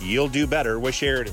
You'll do better with Sheridan.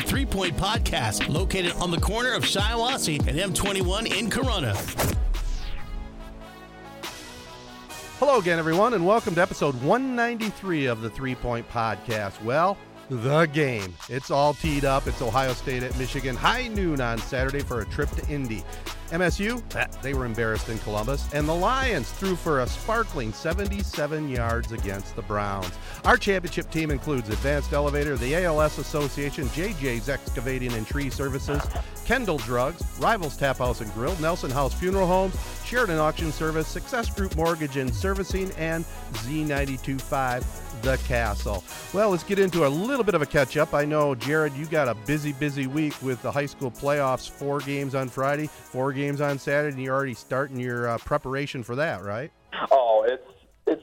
3 Point Podcast, located on the corner of Shiawassee and M21 in Corona. Hello again, everyone, and welcome to episode 193 of the 3 Point Podcast. Well, the game. It's all teed up. It's Ohio State at Michigan, high noon on Saturday for a trip to Indy. MSU, they were embarrassed in Columbus, and the Lions threw for a sparkling 77 yards against the Browns. Our championship team includes Advanced Elevator, the ALS Association, JJ's Excavating and Tree Services, Kendall Drugs, Rivals Tap House and Grill, Nelson House Funeral Homes, Sheridan Auction Service, Success Group Mortgage and Servicing, and Z92.5 The Castle. Well, let's get into a little bit of a catch-up. I know, Jared, you got a busy week with the high school playoffs, 4 games on Friday, 4 games on Saturday, and you're already starting your preparation for that, right? Oh, it's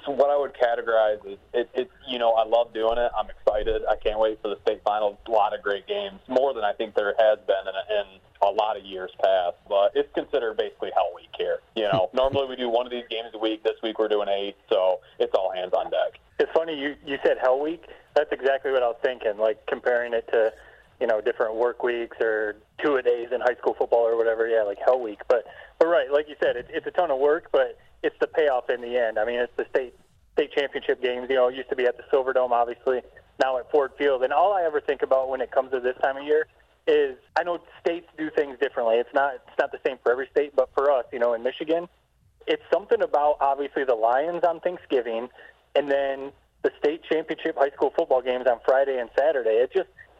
what I would categorize as it's you know, I love doing it. I'm excited. I can't wait for the state finals. A lot of great games, more than I think there has been in a lot of years past. But it's considered basically hell week here. You know, normally we do one of these games a week. This week we're doing 8, so it's all hands on deck. It's funny you said hell week. That's exactly what I was thinking, like comparing it to, you know, different work weeks or two-a-days in high school football or whatever. Yeah, like hell week. But right, like you said, it's a ton of work, but it's the payoff in the end. I mean, it's the state championship games. You know, it used to be at the Silverdome, obviously, now at Ford Field. And all I ever think about when it comes to this time of year is, I know states do things differently. It's not the same for every state, but for us, you know, in Michigan, it's something about, obviously, the Lions on Thanksgiving and then the state championship high school football games on Friday and Saturday.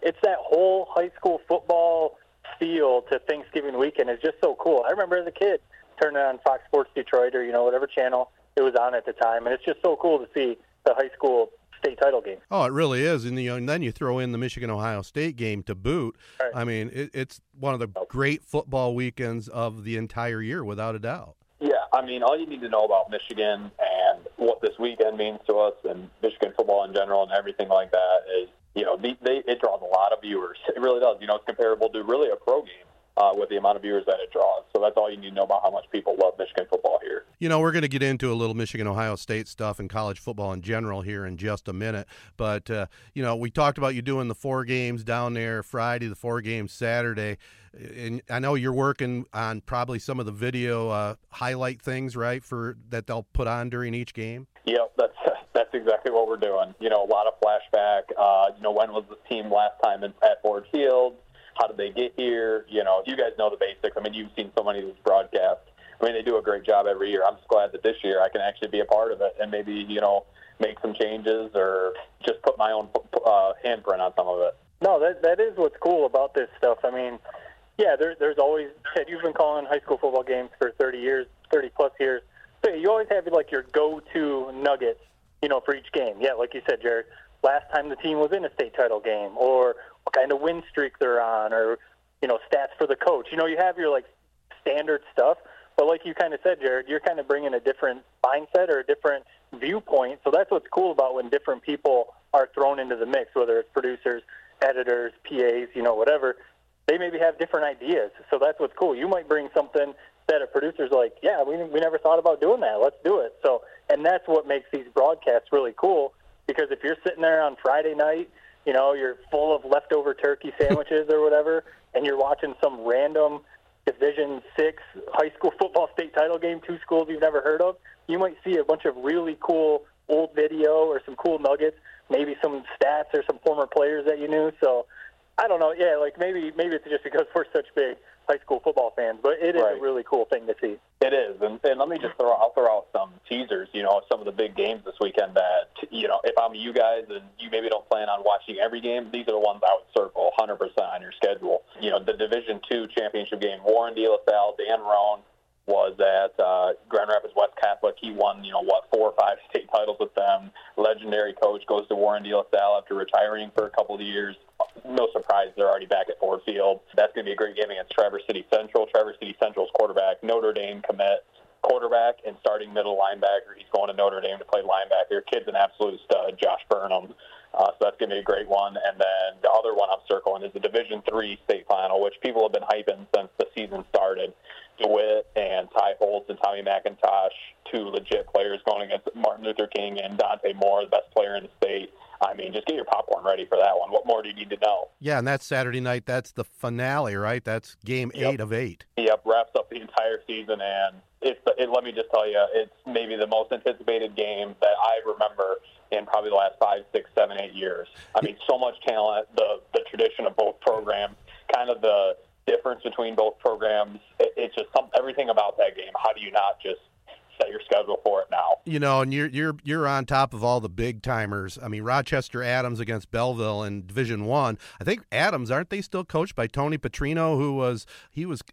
It's that whole high school football feel to Thanksgiving weekend is just so cool. I remember as a kid turning on Fox Sports Detroit or, you know, whatever channel it was on at the time, and it's just so cool to see the high school state title game. Oh, it really is. And, you know, and then you throw in the Michigan-Ohio State game to boot. Right. I mean, it's one of the great football weekends of the entire year, without a doubt. Yeah, I mean, all you need to know about Michigan and what this weekend means to us and Michigan football in general and everything like that is, you know, it draws a lot of viewers. It really does. You know, it's comparable to really a pro game with the amount of viewers that it draws. So that's all you need to know about how much people love Michigan football here. You know, we're going to get into a little Michigan-Ohio State stuff and college football in general here in just a minute. But, you know, we talked about you doing the 4 games down there Friday, the 4 games Saturday. And I know you're working on probably some of the video highlight things, right, for that they'll put on during each game? Yep, that's exactly what we're doing. You know, a lot of flashback. You know, when was the team last time at Ford Field? How did they get here? You know, you guys know the basics. I mean, you've seen so many of these broadcasts. I mean, they do a great job every year. I'm just glad that this year I can actually be a part of it and maybe, you know, make some changes or just put my own handprint on some of it. No, that is what's cool about this stuff. I mean, yeah, there's always – Ted, you've been calling high school football games for 30-plus years. So you always have, like, your go-to nuggets, you know, for each game. Yeah, like you said, Jared, last time the team was in a state title game, or what kind of win streak they're on, or, you know, stats for the coach. You know, you have your, like, standard stuff. But like you kind of said, Jared, you're kind of bringing a different mindset or a different viewpoint. So that's what's cool about when different people are thrown into the mix, whether it's producers, editors, PAs, you know, whatever. They maybe have different ideas. So that's what's cool. You might bring something that a producer's like, yeah, we never thought about doing that. Let's do it. So, and that's what makes these broadcasts really cool, because if you're sitting there on Friday night, you know, you're full of leftover turkey sandwiches or whatever, and you're watching some random Division VI high school football state title game, two schools you've never heard of, you might see a bunch of really cool old video or some cool nuggets, maybe some stats or some former players that you knew. So I don't know. Yeah, like maybe it's just because we're such big high school football fans, but it is a really cool thing to see. It is. And let me just throw out some teasers, you know, some of the big games this weekend that, you know, if I'm you guys and you maybe don't plan on watching every game, these are the ones I would circle 100% on your schedule. You know, the Division II championship game, Warren De La Salle, Dan Roan was at Grand Rapids West Catholic. He won, you know, what, 4 or 5 state titles with them. Legendary coach goes to Warren De La Salle after retiring for a couple of years. No surprise, they're already back at Ford Field. That's going to be a great game against Traverse City Central. Traverse City Central's quarterback, Notre Dame commit, quarterback and starting middle linebacker. He's going to Notre Dame to play linebacker. Kid's an absolute stud, Josh Burnham. So that's going to be a great one. And then the other one I'm circling is the Division III state final, which people have been hyping since the season started. DeWitt and Ty Holtz and Tommy McIntosh, two legit players going against Martin Luther King and Dante Moore, the best player in the state. I mean, just get your popcorn ready for that one. What more do you need to know? Yeah, and that's Saturday night. That's the finale, right? That's game 8 of 8. Yep, wraps up the entire season. And let me just tell you, it's maybe the most anticipated game that I remember in probably the last 5, 6, 7, 8 years. I mean, so much talent, the tradition of both programs, kind of the difference between both programs. It's just everything about that game. How do you not just set your schedule for it now? You know, and you're on top of all the big timers. I mean, Rochester Adams against Belleville in Division I. I think Adams, aren't they still coached by Tony Petrino,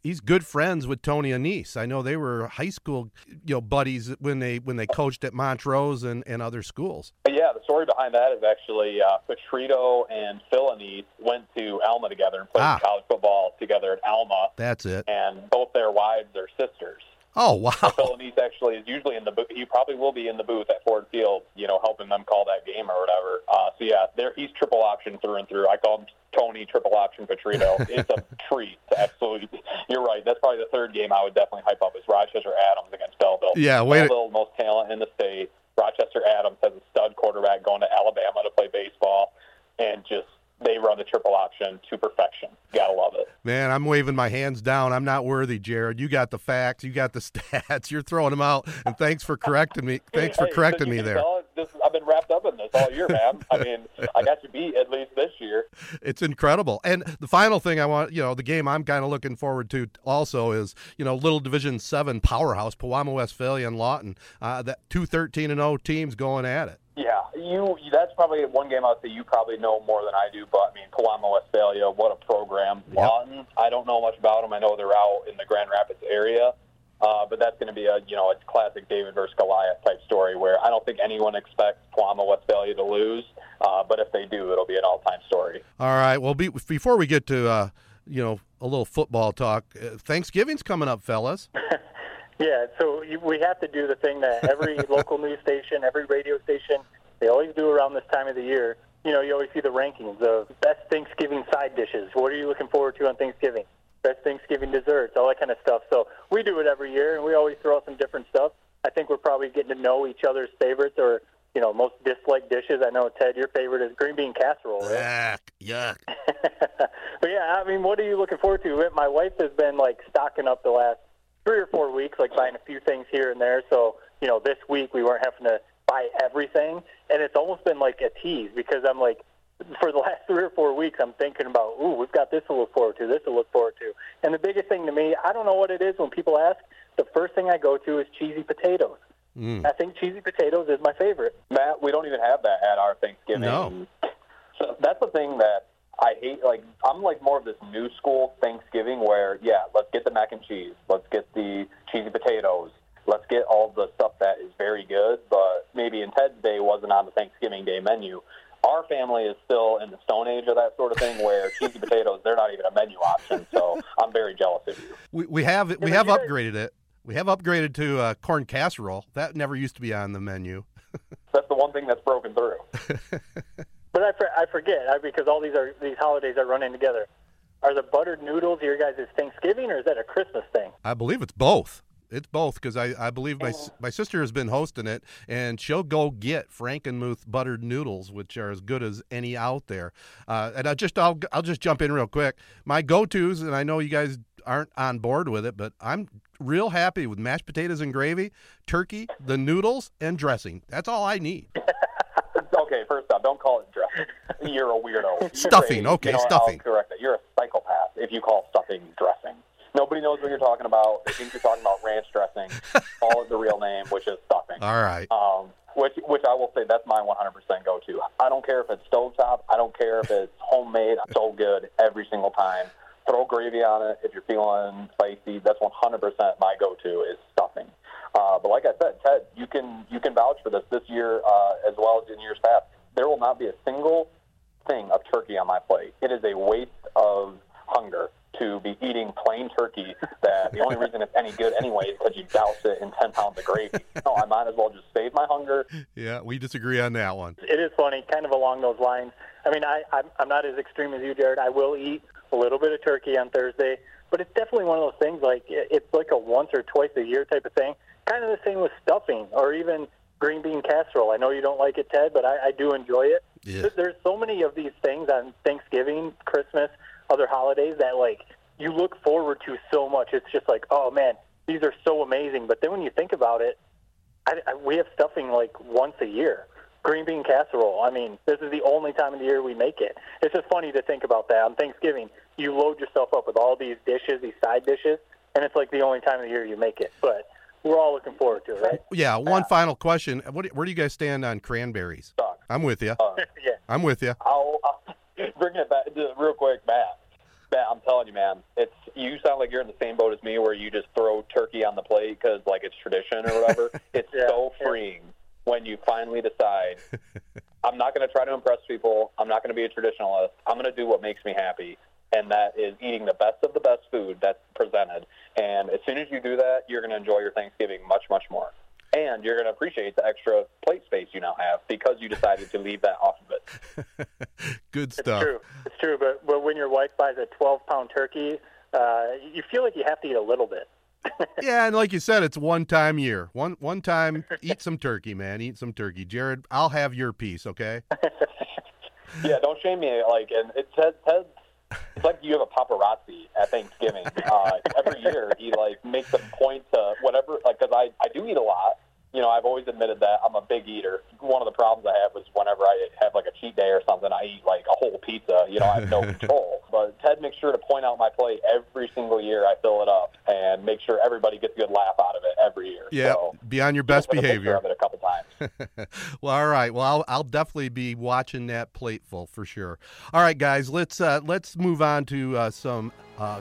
he's good friends with Tony Anise. I know they were high school, you know, buddies when they coached at Montrose and other schools. But yeah, the story behind that is actually Petrino and Phil Anise went to Alma together and played college football together at Alma. That's it. And both their wives are sisters. Oh, wow. Phil Anise actually is usually in the booth. He probably will be in the booth at Ford Field, you know, helping them call that game or whatever. So, yeah, he's triple option through and through. I call him Tony triple option Petrino. It's a treat. Absolutely. You're right. That's probably the third game I would definitely hype up is Rochester Adams against Belleville. Yeah, Belleville, most talent in the state. Rochester Adams has a stud quarterback going to Alabama to play baseball, and just they run the triple option to perfection. Gotta love it. Man, I'm waving my hands down. I'm not worthy, Jared. You got the facts. You got the stats. You're throwing them out. And thanks for correcting me. Thanks for correcting me there. I've been wrapped up in this all year, man. I mean, I got you beat at least this year. It's incredible. And the final thing I want, you know, the game I'm kind of looking forward to also is, you know, little Division VII powerhouse, Pewamo-Westphalia and Lawton, that 2-13-0 teams going at it. Yeah, that's probably one game out that you probably know more than I do, but, I mean, Pewamo-Westphalia, what a program. Yep. Lawton, I don't know much about them. I know they're out in the Grand Rapids area, but that's going to be a classic David versus Goliath type story where I don't think anyone expects Pewamo-Westphalia to lose, but if they do, it'll be an all-time story. All right, well, before we get to, you know, a little football talk, Thanksgiving's coming up, fellas. Yeah, so we have to do the thing that every local news station, every radio station, they always do around this time of the year. You know, you always see the rankings of best Thanksgiving side dishes. What are you looking forward to on Thanksgiving? Best Thanksgiving desserts, all that kind of stuff. So we do it every year, and we always throw out some different stuff. I think we're probably getting to know each other's favorites or, you know, most disliked dishes. I know, Ted, your favorite is green bean casserole, right? Yuck. But, yeah, I mean, what are you looking forward to? My wife has been, like, stocking up the last 3 or 4 weeks, like buying a few things here and there. So, you know, this week we weren't having to buy everything. And it's almost been like a tease because I'm like, for the last 3 or 4 weeks, I'm thinking about, ooh, we've got this to look forward to, this to look forward to. And the biggest thing to me, I don't know what it is when people ask, the first thing I go to is cheesy potatoes. I think cheesy potatoes is my favorite. Matt, we don't even have that at our Thanksgiving. No. So that's the thing that I hate, like, I'm like more of this new school Thanksgiving where, yeah, let's get the mac and cheese. Let's get the cheesy potatoes. Let's get all the stuff that is very good, but maybe in Ted's day wasn't on the Thanksgiving Day menu. Our family is still in the Stone Age of that sort of thing, where cheesy potatoes, they're not even a menu option. So I'm very jealous of you. We have upgraded it. We have upgraded to corn casserole. That never used to be on the menu. That's the one thing that's broken through. But I forget, because all these holidays are running together. Are the buttered noodles your guys' Thanksgiving, or is that a Christmas thing? I believe it's both. It's both, because I believe my sister has been hosting it, and she'll go get Frankenmuth buttered noodles, which are as good as any out there. And I'll just jump in real quick. My go-tos, and I know you guys aren't on board with it, but I'm real happy with mashed potatoes and gravy, turkey, the noodles, and dressing. That's all I need. Okay, first off, don't call it dressing. You're a weirdo. Stuffing, okay, stuffing. I'll correct it. You're a psychopath if you call stuffing dressing. Nobody knows what you're talking about. They think you're talking about ranch dressing. All of the real name, which is stuffing. All right. Which I will say, that's my 100% go-to. I don't care if it's stovetop. I don't care if it's homemade. It's so good every single time. Throw gravy on it if you're feeling spicy. That's 100% my go-to is stuffing. But like I said, Ted, you can vouch for this year as well as in years past. There will not be a single thing of turkey on my plate. It is a waste of hunger to be eating plain turkey that the only reason it's any good anyway is because you douse it in 10 pounds of gravy. No, I might as well just save my hunger. Yeah, we disagree on that one. It is funny, kind of along those lines. I mean, I'm not as extreme as you, Jared. I will eat a little bit of turkey on Thursday, but it's definitely one of those things, like, it's like a once or twice a year type of thing. Kind of the same with stuffing or even green bean casserole. I know you don't like it, Ted, but I do enjoy it. Yeah. There's so many of these things on Thanksgiving, Christmas, other holidays that, like, you look forward to so much. It's just like, oh, man, these are so amazing. But then when you think about it, we have stuffing, like, once a year. Green bean casserole. I mean, this is the only time of the year we make it. It's just funny to think about that. On Thanksgiving, you load yourself up with all these dishes, these side dishes, and it's, like, the only time of the year you make it. But we're all looking forward to it, right? Yeah, one final question. Where do you guys stand on cranberries? Sucks. I'm with you. Yeah. I'm with you. Bringing it back real quick, Matt, I'm telling you, man, you sound like you're in the same boat as me, where you just throw turkey on the plate because, like, it's tradition or whatever. It's so freeing when you finally decide, I'm not going to try to impress people. I'm not going to be a traditionalist. I'm going to do what makes me happy, and that is eating the best of the best food that's presented. And as soon as you do that, you're going to enjoy your Thanksgiving much, much more. And you're going to appreciate the extra plate space you now have because you decided to leave that off of it. Good stuff. It's true. But when your wife buys a 12-pound turkey, you feel like you have to eat a little bit. Yeah, and like you said, it's one time year. One time, eat some turkey, man. Eat some turkey. Jared, I'll have your piece, okay? Yeah, don't shame me. Like, and it's like you have a paparazzi at Thanksgiving. Every year he, like, makes a point to whatever, like, because I do eat a lot. You know, I've always admitted that I'm a big eater. One of the problems I have was whenever I have, like, a cheat day or something, I eat, like, a whole pizza. You know, I have no control. But Ted makes sure to point out my plate every single year. I fill it up and make sure everybody gets a good laugh out of it every year. Yeah, so, be on your best behavior. I've been a couple times. Well, all right. Well, I'll definitely be watching that plateful for sure. All right, guys, let's move on to some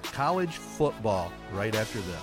college football right after this.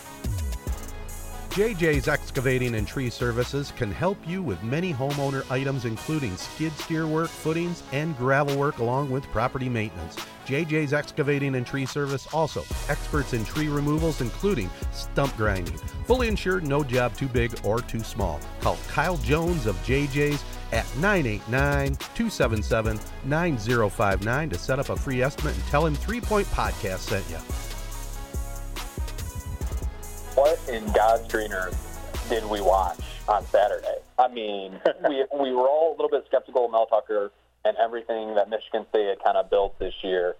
JJ's Excavating and Tree Services can help you with many homeowner items, including skid steer work, footings, and gravel work, along with property maintenance. JJ's Excavating and Tree Service also experts in tree removals, including stump grinding. Fully insured, no job too big or too small. Call Kyle Jones of JJ's at 989-277-9059 to set up a free estimate and tell him 3 Point Podcast sent you. What in God's green earth did we watch on Saturday? I mean, we were all a little bit skeptical of Mel Tucker and everything that Michigan State had kind of built this year.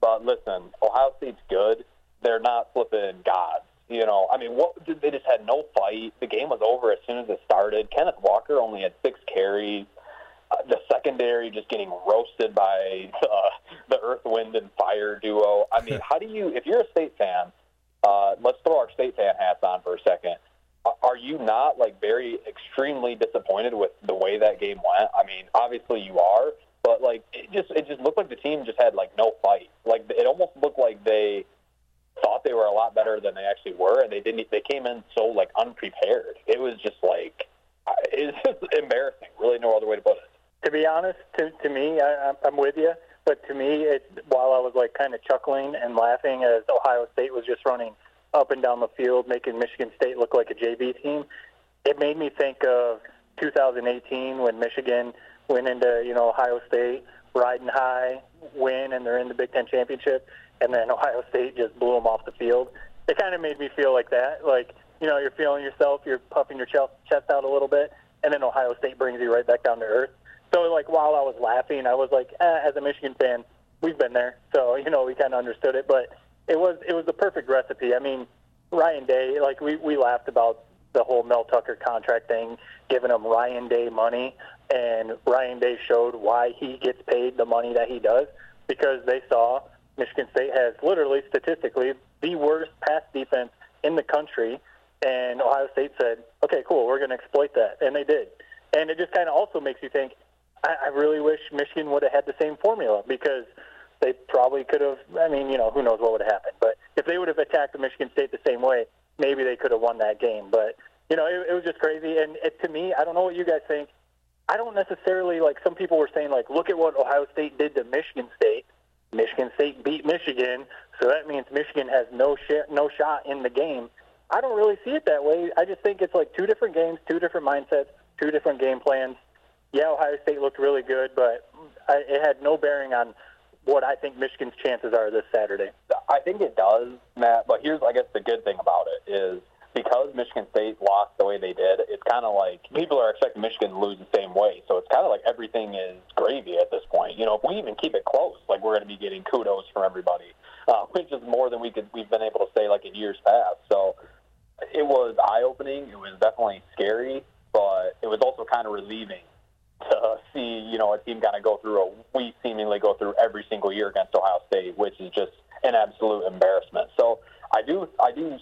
But listen, Ohio State's good. They're not flipping gods. You know, I mean, they just had no fight. The game was over as soon as it started. Kenneth Walker only had 6 carries. The secondary just getting roasted by the Earth, Wind, and Fire duo. I mean, how do you, if you're a State fan, let's throw our State fan hats on for a second. Are you not, like, very extremely disappointed with the way that game went? I mean, obviously you are, but, like, it just looked like the team just had, like, no fight. Like, it almost looked like they thought they were a lot better than they actually were, and they came in so, like, unprepared. It was just, like, it's just embarrassing. Really no other way to put it. To be honest, to me, I'm with you, but to me, while I was, like, kind of chuckling and laughing as Ohio State was just running up and down the field, making Michigan State look like a JV team, it made me think of 2018 when Michigan went into, you know, Ohio State, riding high, win, and they're in the Big Ten Championship, and then Ohio State just blew them off the field. It kind of made me feel like that. Like, you know, you're feeling yourself, you're puffing your chest out a little bit, and then Ohio State brings you right back down to earth. So, like, while I was laughing, I was like, as a Michigan fan, we've been there. So, you know, we kind of understood it, but it was the perfect recipe. I mean, Ryan Day, like, we laughed about the whole Mel Tucker contract thing, giving him Ryan Day money, and Ryan Day showed why he gets paid the money that he does, because they saw Michigan State has literally, statistically, the worst pass defense in the country, and Ohio State said, okay, cool, we're going to exploit that, and they did. And it just kind of also makes you think, I really wish Michigan would have had the same formula, because they probably could have, I mean, you know, who knows what would have happened. But if they would have attacked Michigan State the same way, maybe they could have won that game. But, you know, it was just crazy. And to me, I don't know what you guys think. I don't necessarily, like, some people were saying, like, look at what Ohio State did to Michigan State. Michigan State beat Michigan, so that means Michigan has no shot in the game. I don't really see it that way. I just think it's like two different games, two different mindsets, two different game plans. Yeah, Ohio State looked really good, but it had no bearing on what I think Michigan's chances are this Saturday. I think it does, Matt, but here's, I guess, the good thing about it is because Michigan State lost the way they did, it's kind of like people are expecting Michigan to lose the same way, so it's kind of like everything is gravy at this point. You know, if we even keep it close, like, we're going to be getting kudos from everybody, which is more than we've been able to say, like, in years past. So it was eye-opening. It was definitely scary, but it was also kind of relieving to see, you know, a team kind of we seemingly go through every single year against Ohio State, which is just an absolute embarrassment. So I do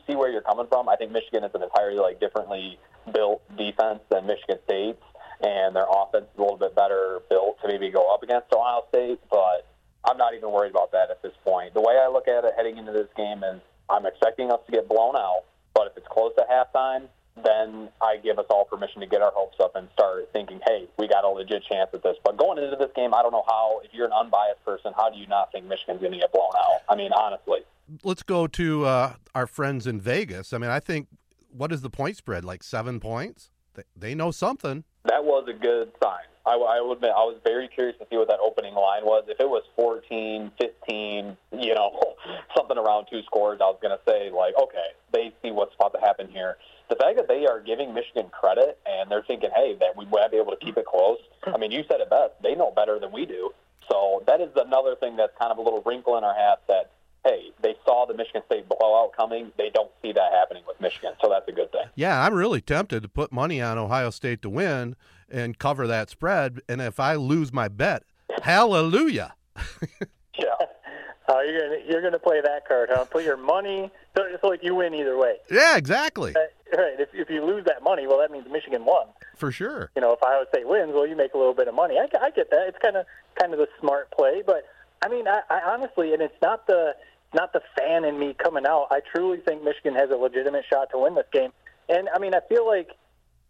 see where you're coming from. I think Michigan is an entirely, like, differently built defense than Michigan State's, and their offense is a little bit better built to maybe go up against Ohio State, but I'm not even worried about that at this point. The way I look at it heading into this game is I'm expecting us to get blown out, but if it's close at halftime, then I give us all permission to get our hopes up and start thinking, hey, we got a legit chance at this. But going into this game, I don't know how, if you're an unbiased person, how do you not think Michigan's going to get blown out? I mean, honestly. Let's go to our friends in Vegas. I mean, I think, what is the point spread, like 7 points? They know something. That was a good sign. I will admit, I was very curious to see what that opening line was. If it was 14, 15, you know, something around 2 scores, I was going to say, like, okay, they see what's about to happen here. The fact that they are giving Michigan credit and they're thinking, hey, that we might be able to keep it close. I mean, you said it best. They know better than we do. So that is another thing that's kind of a little wrinkle in our hat that, hey, they saw the Michigan State blowout coming. They don't see that happening with Michigan. So that's a good thing. Yeah, I'm really tempted to put money on Ohio State to win and cover that spread. And if I lose my bet, hallelujah. Yeah. Oh, you're gonna play that card, huh? Put your money. So it's like you win either way. Yeah, exactly. Right. If you lose that money, well, that means Michigan won. For sure. You know, if Ohio State wins, well, you make a little bit of money. I get that. It's kind of a smart play, but I mean, I honestly, and it's not the fan in me coming out. I truly think Michigan has a legitimate shot to win this game, and I mean, I feel like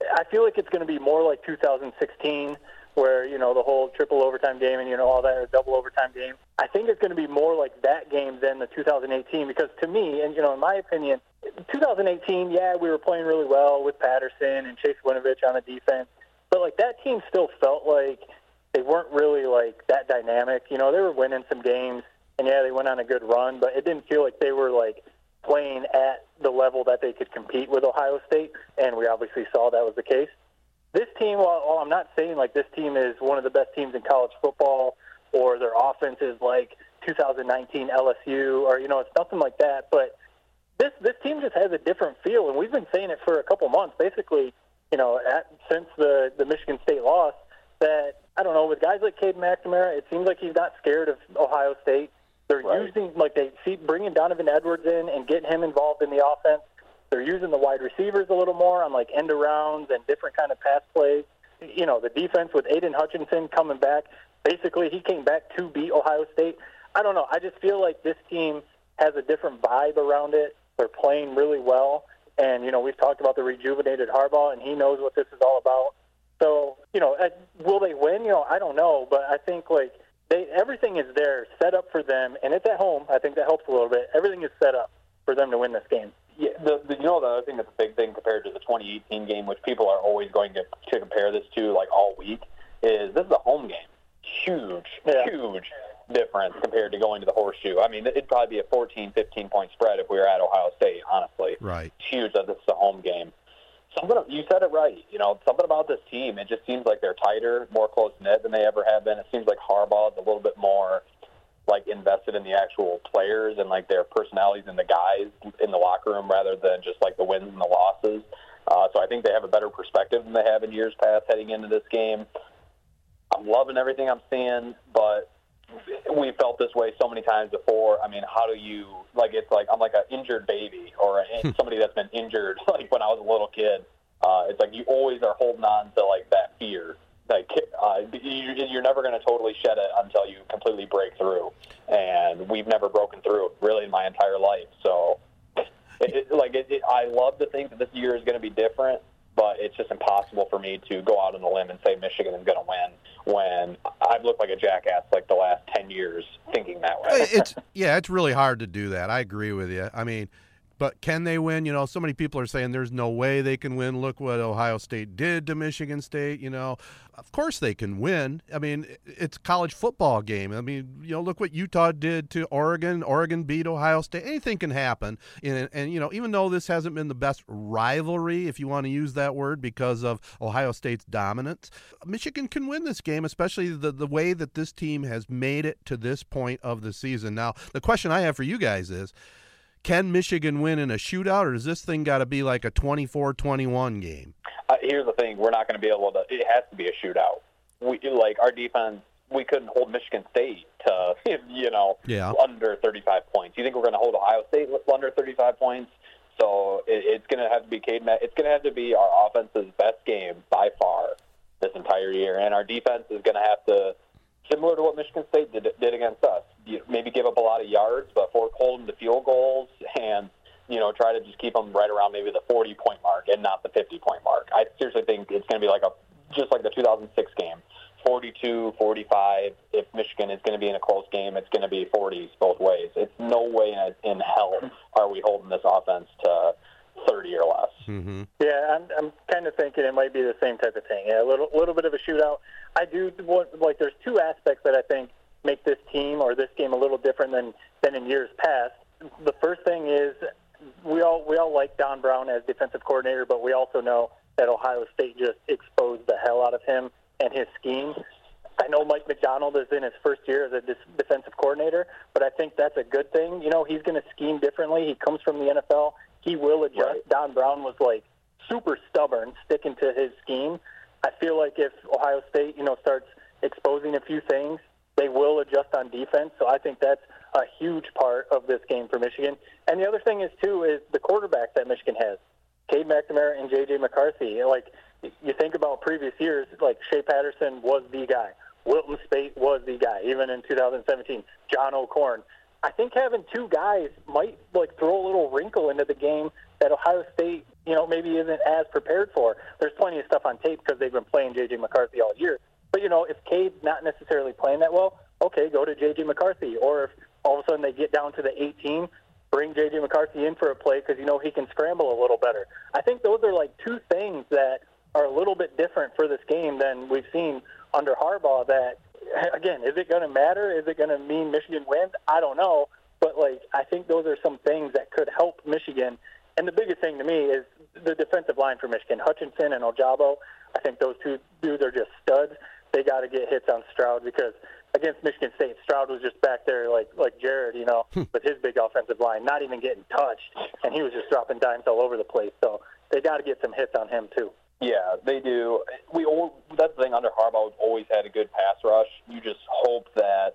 it's going to be more like 2016. Where, you know, the whole triple overtime game and, you know, all that, or double overtime game. I think it's going to be more like that game than the 2018, because to me, and, you know, in my opinion, 2018, yeah, we were playing really well with Patterson and Chase Winovich on the defense, but, like, that team still felt like they weren't really, like, that dynamic. You know, they were winning some games, and, yeah, they went on a good run, but it didn't feel like they were, like, playing at the level that they could compete with Ohio State, and we obviously saw that was the case. this team, while I'm not saying like this team is one of the best teams in college football or their offense is like 2019 LSU or, you know, it's nothing like that. But this team just has a different feel, and we've been saying it for a couple months, basically, you know, since the Michigan State loss, that, I don't know, with guys like Cade McNamara, it seems like he's not scared of Ohio State. They're using, like, they see bringing Donovan Edwards in and getting him involved in the offense. They're using the wide receivers a little more on, like, end-arounds and different kind of pass plays. You know, the defense with Aidan Hutchinson coming back, basically he came back to beat Ohio State. I don't know. I just feel like this team has a different vibe around it. They're playing really well. And, you know, we've talked about the rejuvenated Harbaugh, and he knows what this is all about. So, you know, will they win? You know, I don't know. But I think, like, everything is there, set up for them, and it's at home. I think that helps a little bit. Everything is set up for them to win this game. Yeah, you know, the other thing that's a big thing compared to the 2018 game, which people are always going to compare this to, like, all week, is this is a home game. Huge difference compared to going to the Horseshoe. I mean, it'd probably be a 14, 15-point spread if we were at Ohio State, honestly. Right. It's huge that this is a home game. You said it right. You know, something about this team, it just seems like they're tighter, more close-knit than they ever have been. It seems like Harbaugh's a little bit more, like, invested in the actual players and, like, their personalities and the guys in the locker room rather than just, like, the wins and the losses. So I think they have a better perspective than they have in years past heading into this game. I'm loving everything I'm seeing, but we felt this way so many times before. I mean, how do you – like, it's like I'm like an injured baby or somebody that's been injured, like, when I was a little kid. It's like you always are holding on to, like, that fear. Like, you're never going to totally shed it until you completely break through. And we've never broken through, really, in my entire life. So, I love to think that this year is going to be different, but it's just impossible for me to go out on a limb and say Michigan is going to win when I've looked like a jackass like the last 10 years thinking that way. It's really hard to do that. I agree with you. I mean, but can they win? You know, so many people are saying there's no way they can win. Look what Ohio State did to Michigan State. You know, of course they can win. I mean, it's a college football game. I mean, you know, look what Utah did to Oregon. Oregon beat Ohio State. Anything can happen. And you know, even though this hasn't been the best rivalry, if you want to use that word, because of Ohio State's dominance, Michigan can win this game, especially the way that this team has made it to this point of the season. Now, the question I have for you guys is, can Michigan win in a shootout, or does this thing got to be like a 24-21 game? Here's the thing. We're not going to be able to – it has to be a shootout. Our defense, we couldn't hold Michigan State to, under 35 points. You think we're going to hold Ohio State under 35 points? So it's going to have to be Cade. It's going to have to be our offense's best game by far this entire year, and our defense is going to have to – similar to what Michigan State did against us. You maybe give up a lot of yards, but hold them to field goals and, you know, try to just keep them right around maybe the 40-point mark and not the 50-point mark. I seriously think it's going to be just like the 2006 game, 42-45. If Michigan is going to be in a close game, it's going to be 40s both ways. It's no way in hell are we holding this offense to 30 or less. Mm-hmm. Yeah, I'm kind of thinking it might be the same type of thing. Yeah, a little bit of a shootout. I do want, like, there's two aspects that I think make this team or this game a little different than in years past. The first thing is we all like Don Brown as defensive coordinator, but we also know that Ohio State just exposed the hell out of him and his scheme. I know Mike McDonald is in his first year as a defensive coordinator, but I think that's a good thing. You know, he's going to scheme differently. He comes from the NFL. He will adjust. Right. Don Brown was, like, super stubborn, sticking to his scheme. I feel like if Ohio State, you know, starts exposing a few things, they will adjust on defense. So I think that's a huge part of this game for Michigan. And the other thing is, too, is the quarterback that Michigan has, Cade McNamara and JJ McCarthy. Like, you think about previous years, like, Shea Patterson was the guy. Wilton Spate was the guy, even in 2017. John O'Corn. I think having two guys might, like, throw a little wrinkle into the game that Ohio State, you know, maybe isn't as prepared for. There's plenty of stuff on tape because they've been playing J.J. McCarthy all year. But, you know, if Cade's not necessarily playing that well, okay, go to J.J. McCarthy. Or if all of a sudden they get down to the 18, bring J.J. McCarthy in for a play because, you know, he can scramble a little better. I think those are, like, two things that are a little bit different for this game than we've seen under Harbaugh that – again, is it going to matter? Is it going to mean Michigan wins? I don't know. But, like, I think those are some things that could help Michigan. And the biggest thing to me is the defensive line for Michigan. Hutchinson and Ojabo, I think those two dudes are just studs. They got to get hits on Stroud, because against Michigan State, Stroud was just back there like Jared, you know, with his big offensive line, not even getting touched, and he was just dropping dimes all over the place. So they got to get some hits on him too. Yeah, they do. That's the thing under Harbaugh, we've always had a good pass rush. You just hope that.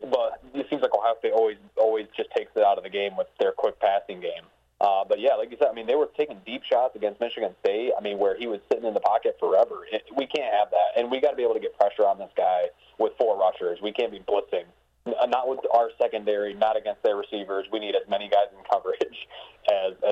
But it seems like Ohio State always just takes it out of the game with their quick passing game. But, yeah, like you said, I mean, they were taking deep shots against Michigan State, I mean, where he was sitting in the pocket forever. We can't have that. And we got to be able to get pressure on this guy with four rushers. We can't be blitzing. Not with our secondary, not against their receivers. We need as many guys in coverage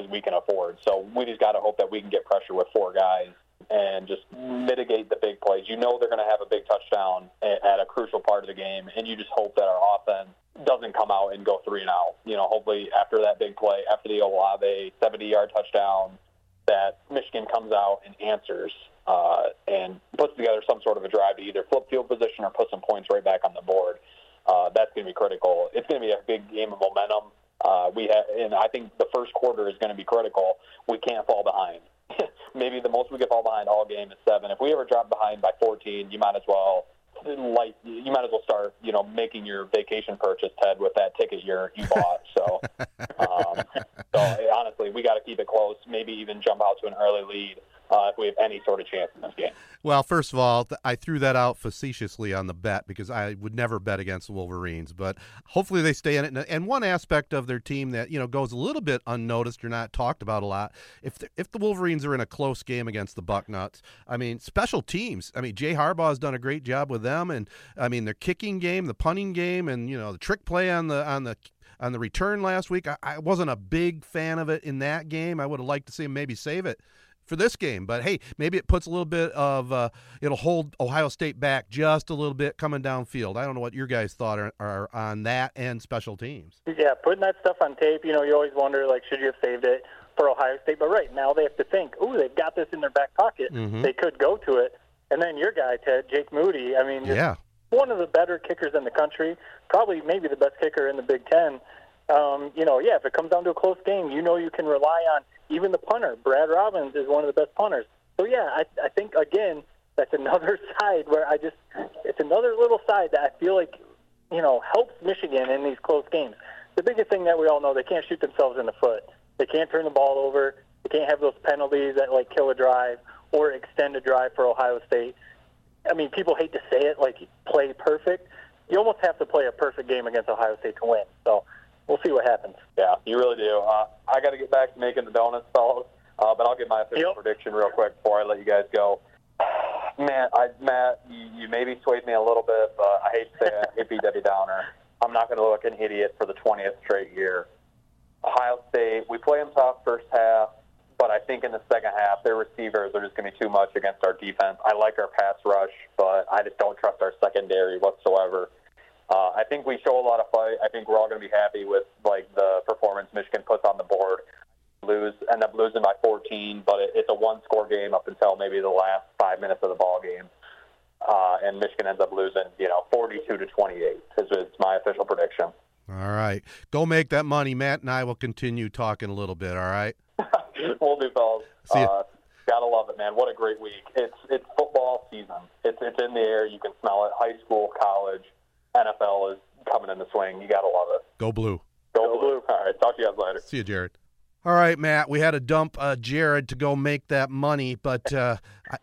as we can afford. So we just got to hope that we can get pressure with four guys and just mitigate the big plays. You know they're going to have a big touchdown at a crucial part of the game, and you just hope that our offense doesn't come out and go 3-and-out. You know, hopefully after that big play, after the Olave 70-yard touchdown, that Michigan comes out and answers and puts together some sort of a drive to either flip field position or put some points right back on the board. That's going to be critical. It's going to be a big game of momentum. And I think the first quarter is going to be critical. We can't fall behind. Maybe the most we could fall behind all game is 7. If we ever drop behind by 14, you might as well start, you know, making your vacation purchase, Ted, with that ticket you bought. So honestly, we got to keep it close. Maybe even jump out to an early lead if we have any sort of chance in this game. Well, first of all, I threw that out facetiously on the bet because I would never bet against the Wolverines, but hopefully they stay in it. And one aspect of their team that, you know, goes a little bit unnoticed or not talked about a lot, if the Wolverines are in a close game against the Bucknuts, I mean, special teams. I mean, Jay Harbaugh has done a great job with them, and I mean, their kicking game, the punting game, and you know, the trick play on the return last week. I wasn't a big fan of it in that game. I would have liked to see him maybe save it for this game, but hey, maybe it puts a little bit of it'll hold Ohio State back just a little bit coming downfield. I don't know what your guys thought are on that and special teams. Yeah, putting that stuff on tape, you know, you always wonder, like, should you have saved it for Ohio State? But right now they have to think, ooh, they've got this in their back pocket. Mm-hmm. They could go to it. And then your guy, Ted, Jake Moody, I mean, yeah, one of the better kickers in the country, probably maybe the best kicker in the Big Ten. You know, yeah, if it comes down to a close game, you know you can rely on even the punter. Brad Robbins is one of the best punters. So, yeah, I think, again, that's another side where it's another little side that I feel like, you know, helps Michigan in these close games. The biggest thing that we all know, they can't shoot themselves in the foot. They can't turn the ball over. They can't have those penalties that, like, kill a drive or extend a drive for Ohio State. I mean, people hate to say it, like, play perfect. You almost have to play a perfect game against Ohio State to win. So, we'll see what happens. Yeah, you really do. I got to get back to making the donuts, fellas, but I'll give my official prediction real quick before I let you guys go. Man, Matt, you maybe swayed me a little bit, but I hate to say it, hippy Debbie Downer. I'm not going to look an idiot for the 20th straight year. Ohio State, we play them tough first half, but I think in the second half, their receivers are just going to be too much against our defense. I like our pass rush, but I just don't trust our secondary whatsoever. I think we show a lot of fight. I think we're all going to be happy with like the performance Michigan puts on the board. End up losing by 14, but it's a one-score game up until maybe the last 5 minutes of the ball game, and Michigan ends up losing, you know, 42-28. This is my official prediction. All right, go make that money, Matt, and I will continue talking a little bit. All right, we'll do, fellas. See ya. Gotta love it, man. What a great week! It's football season. It's in the air. You can smell it. High school, college. NFL is coming in the swing. You got to love it. Go blue. Go blue. All right. Talk to you guys later. See you, Jared. All right, Matt, we had to dump Jared to go make that money, but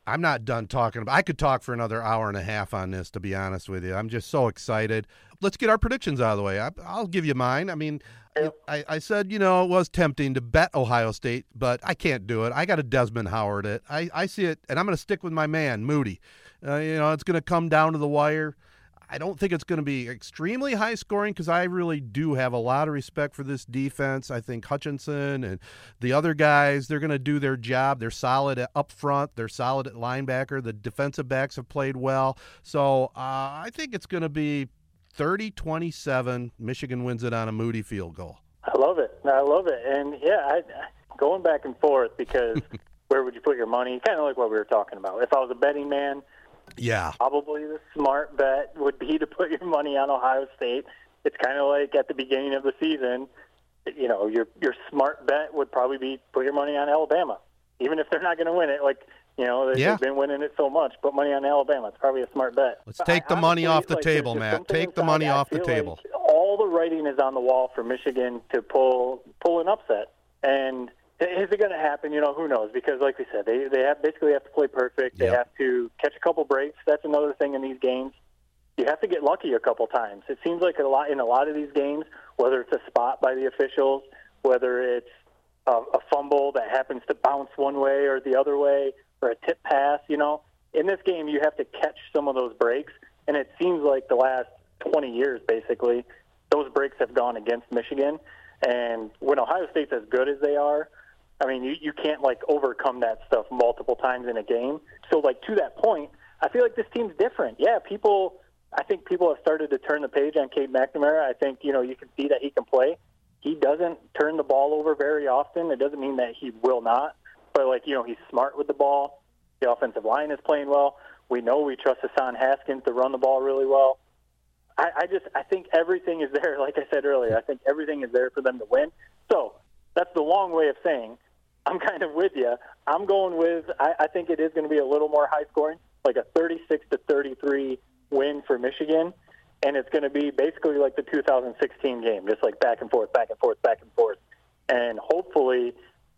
I'm not done talking. I could talk for another hour and a half on this, to be honest with you. I'm just so excited. Let's get our predictions out of the way. I'll give you mine. I mean, I said, you know, it was tempting to bet Ohio State, but I can't do it. I got to Desmond Howard it. I see it, and I'm going to stick with my man, Moody. You know, it's going to come down to the wire. I don't think it's going to be extremely high scoring because I really do have a lot of respect for this defense. I think Hutchinson and the other guys, they're going to do their job. They're solid up front. They're solid at linebacker. The defensive backs have played well. So I think it's going to be 30-27. Michigan wins it on a Moody field goal. I love it. I love it. And, yeah, going back and forth because where would you put your money? Kind of like what we were talking about. If I was a betting man, yeah, probably the smart bet would be to put your money on Ohio State. It's kind of like at the beginning of the season, you know, your smart bet would probably be put your money on Alabama, even if they're not going to win it. Like You know, they've been winning it so much. Put money on Alabama. It's probably a smart bet. Let's take the money off the table, Matt. Take the money off the table. All the writing is on the wall for Michigan to pull an upset. And is it going to happen? You know, who knows? Because, like we said, they basically have to play perfect. They have to catch a couple breaks. That's another thing in these games. You have to get lucky a couple times. It seems like in a lot of these games, whether it's a spot by the officials, whether it's a fumble that happens to bounce one way or the other way, or a tip pass, you know. In this game, you have to catch some of those breaks, and it seems like the last 20 years, basically, those breaks have gone against Michigan. And when Ohio State's as good as they are, I mean, you can't, like, overcome that stuff multiple times in a game. So, like, to that point, I feel like this team's different. Yeah, I think people have started to turn the page on Cade McNamara. I think, you know, you can see that he can play. He doesn't turn the ball over very often. It doesn't mean that he will not. But, like, you know, he's smart with the ball. The offensive line is playing well. We know we trust Hassan Haskins to run the ball really well. I think everything is there. Like I said earlier, I think everything is there for them to win. So that's the long way of saying I'm kind of with you. I'm going with I think it is going to be a little more high scoring, like a 36-33 win for Michigan. And it's going to be basically like the 2016 game, just like back and forth, back and forth, back and forth. And hopefully,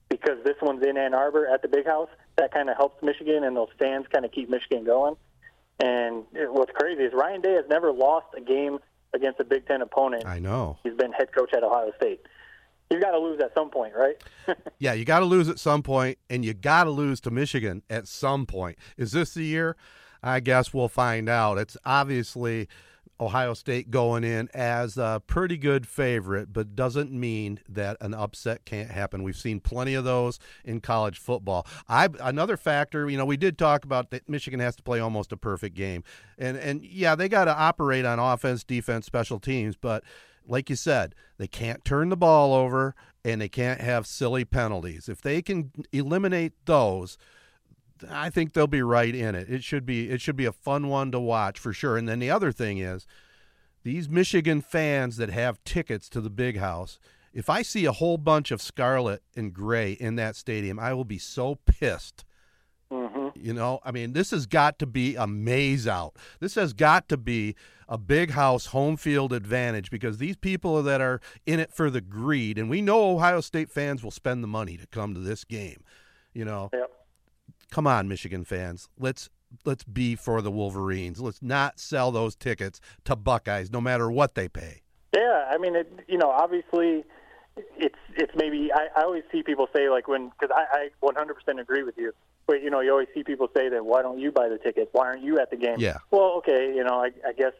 because this one's in Ann Arbor at the Big House, that kind of helps Michigan, and those fans kind of keep Michigan going. And what's crazy is Ryan Day has never lost a game against a Big Ten opponent. I know. He's been head coach at Ohio State. You've got to lose at some point, right? Yeah, you got to lose at some point, and you got to lose to Michigan at some point. Is this the year? I guess we'll find out. It's obviously Ohio State going in as a pretty good favorite, but doesn't mean that an upset can't happen. We've seen plenty of those in college football. Another factor, you know, we did talk about that Michigan has to play almost a perfect game. And yeah, they got to operate on offense, defense, special teams, but like you said, they can't turn the ball over and they can't have silly penalties. If they can eliminate those, I think they'll be right in it. It should be a fun one to watch for sure. And then the other thing is, these Michigan fans that have tickets to the Big House, if I see a whole bunch of scarlet and gray in that stadium, I will be so pissed. Mm-hmm. You know, I mean, this has got to be a maze out. This has got to be a Big House home field advantage, because these people that are in it for the greed, and we know Ohio State fans will spend the money to come to this game, you know. Yep. Come on, Michigan fans. Let's be for the Wolverines. Let's not sell those tickets to Buckeyes, no matter what they pay. Yeah, I mean, obviously, it's maybe I always see people say, like, because I 100% agree with you. But you know, you always see people say that, why don't you buy the tickets? Why aren't you at the game? Yeah. Well, okay, you know, I guess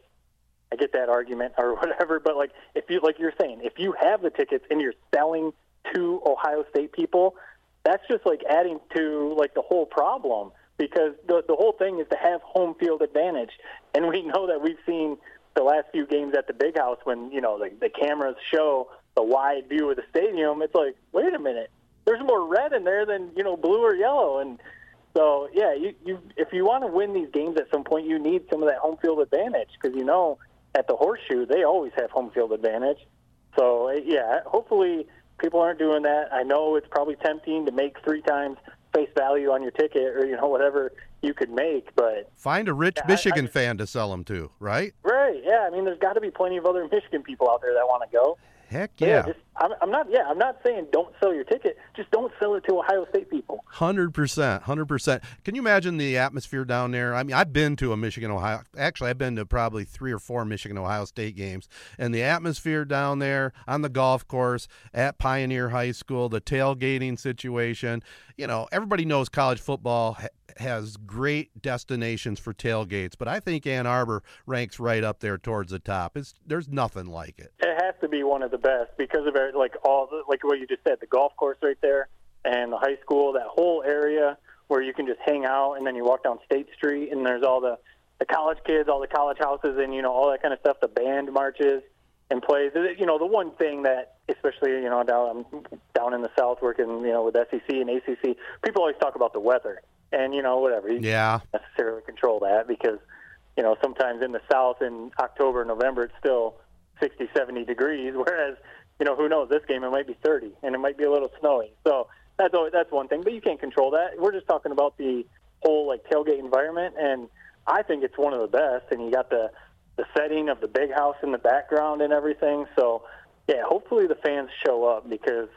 I get that argument or whatever. But like, if you like you're saying, if you have the tickets and you're selling to Ohio State people, that's just like adding to like the whole problem, because the whole thing is to have home field advantage. And we know that we've seen the last few games at the Big House when, you know, the cameras show the wide view of the stadium. It's like, wait a minute, there's more red in there than, you know, blue or yellow. And so, yeah, you if you want to win these games at some point, you need some of that home field advantage, because, you know, at the Horseshoe, they always have home field advantage. So, yeah, hopefully – people aren't doing that. I know it's probably tempting to make 3 times face value on your ticket, or, you know, whatever you could make, but find a rich Michigan fan to sell them to, right? Right. Yeah. I mean, there's got to be plenty of other Michigan people out there that want to go. Heck yeah. I'm not saying don't sell your ticket. Just don't sell it to Ohio State people. 100%. Can you imagine the atmosphere down there? I mean, I've been to probably 3 or 4 Michigan-Ohio State games, and the atmosphere down there on the golf course at Pioneer High School, the tailgating situation. You know, everybody knows college football has great destinations for tailgates, but I think Ann Arbor ranks right up there towards the top. There's nothing like it. It has to be one of the best because of what you just said, the golf course right there and the high school, that whole area where you can just hang out, and then you walk down State Street and there's all the college kids, all the college houses, and, you know, all that kind of stuff. The band marches and plays. You know, the one thing that, especially, you know, down in the South working, you know, with SEC and ACC, people always talk about the weather. And, you know, whatever. You can't necessarily control that, because, you know, sometimes in the South in October, November, it's still 60, 70 degrees, whereas, you know, who knows, this game it might be 30, and it might be a little snowy. So that's one thing, but you can't control that. We're just talking about the whole like tailgate environment, and I think it's one of the best. And you got the setting of the big house in the background and everything. So yeah, hopefully the fans show up because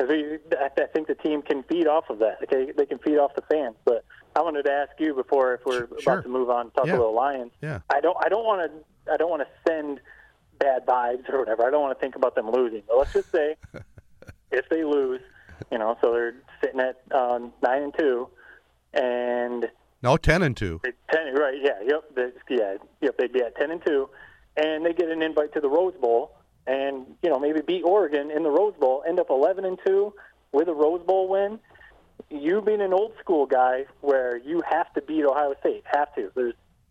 I think the team can feed off of that. Okay, they can feed off the fans. But I wanted to ask you before, if we're about to move on, talk a little Lions. Yeah. I don't want to send bad vibes or whatever. I don't want to think about them losing. But let's just say if they lose, you know, so they're sitting at 9-2, and no, 10-2. 10, right? Yeah. Yep. They'd be at 10-2, and they get an invite to the Rose Bowl. And, you know, maybe beat Oregon in the Rose Bowl, end up 11-2 with a Rose Bowl win. You being an old school guy where you have to beat Ohio State, have to.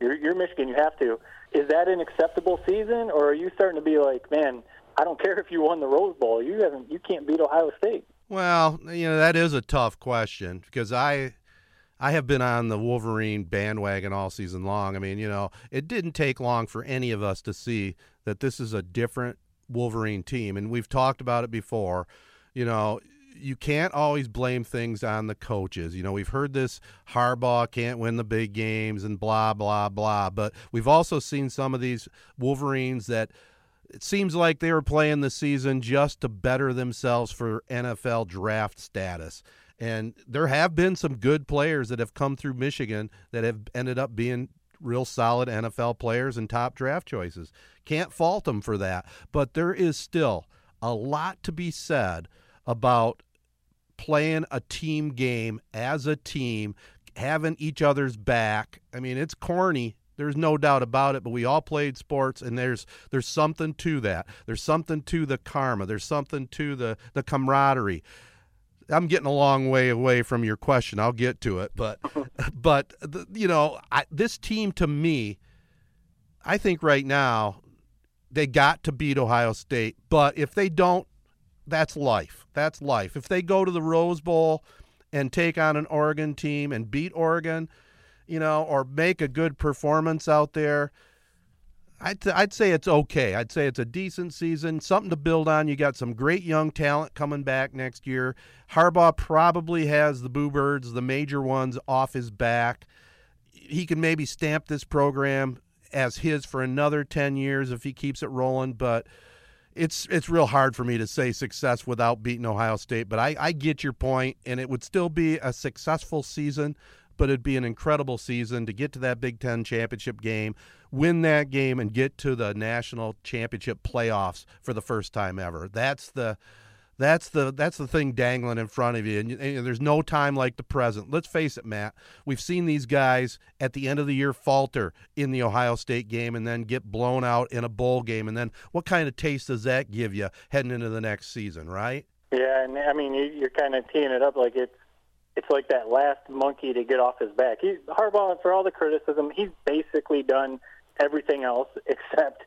You're Michigan, you have to. Is that an acceptable season, or are you starting to be like, man, I don't care if you won the Rose Bowl. You can't beat Ohio State. Well, you know, that is a tough question because I have been on the Wolverine bandwagon all season long. I mean, you know, it didn't take long for any of us to see that this is a different Wolverine team, and we've talked about it before. You know, you can't always blame things on the coaches. You know, we've heard this Harbaugh can't win the big games and blah blah blah, but we've also seen some of these Wolverines that it seems like they were playing the season just to better themselves for NFL draft status. And there have been some good players that have come through Michigan that have ended up being real solid NFL players and top draft choices. Can't fault them for that. But there is still a lot to be said about playing a team game as a team, having each other's back. I mean, it's corny. There's no doubt about it, but we all played sports, and there's something to that. There's something to the karma. There's something to the camaraderie. I'm getting a long way away from your question. I'll get to it. But you know, this team, to me, I think right now they got to beat Ohio State. But if they don't, that's life. That's life. If they go to the Rose Bowl and take on an Oregon team and beat Oregon, you know, or make a good performance out there, I'd say it's okay. I'd say it's a decent season, something to build on. You got some great young talent coming back next year. Harbaugh probably has the Boo Birds, the major ones, off his back. He can maybe stamp this program as his for another 10 years if he keeps it rolling, but it's real hard for me to say success without beating Ohio State. But I get your point, and it would still be a successful season, but it'd be an incredible season to get to that Big Ten championship game, win that game, and get to the national championship playoffs for the first time ever. That's the thing dangling in front of you, and there's no time like the present. Let's face it, Matt. We've seen these guys at the end of the year falter in the Ohio State game and then get blown out in a bowl game, and then what kind of taste does that give you heading into the next season, right? Yeah, and I mean, you're kind of teeing it up like it's like that last monkey to get off his back. Harbaugh, for all the criticism, he's basically done everything else except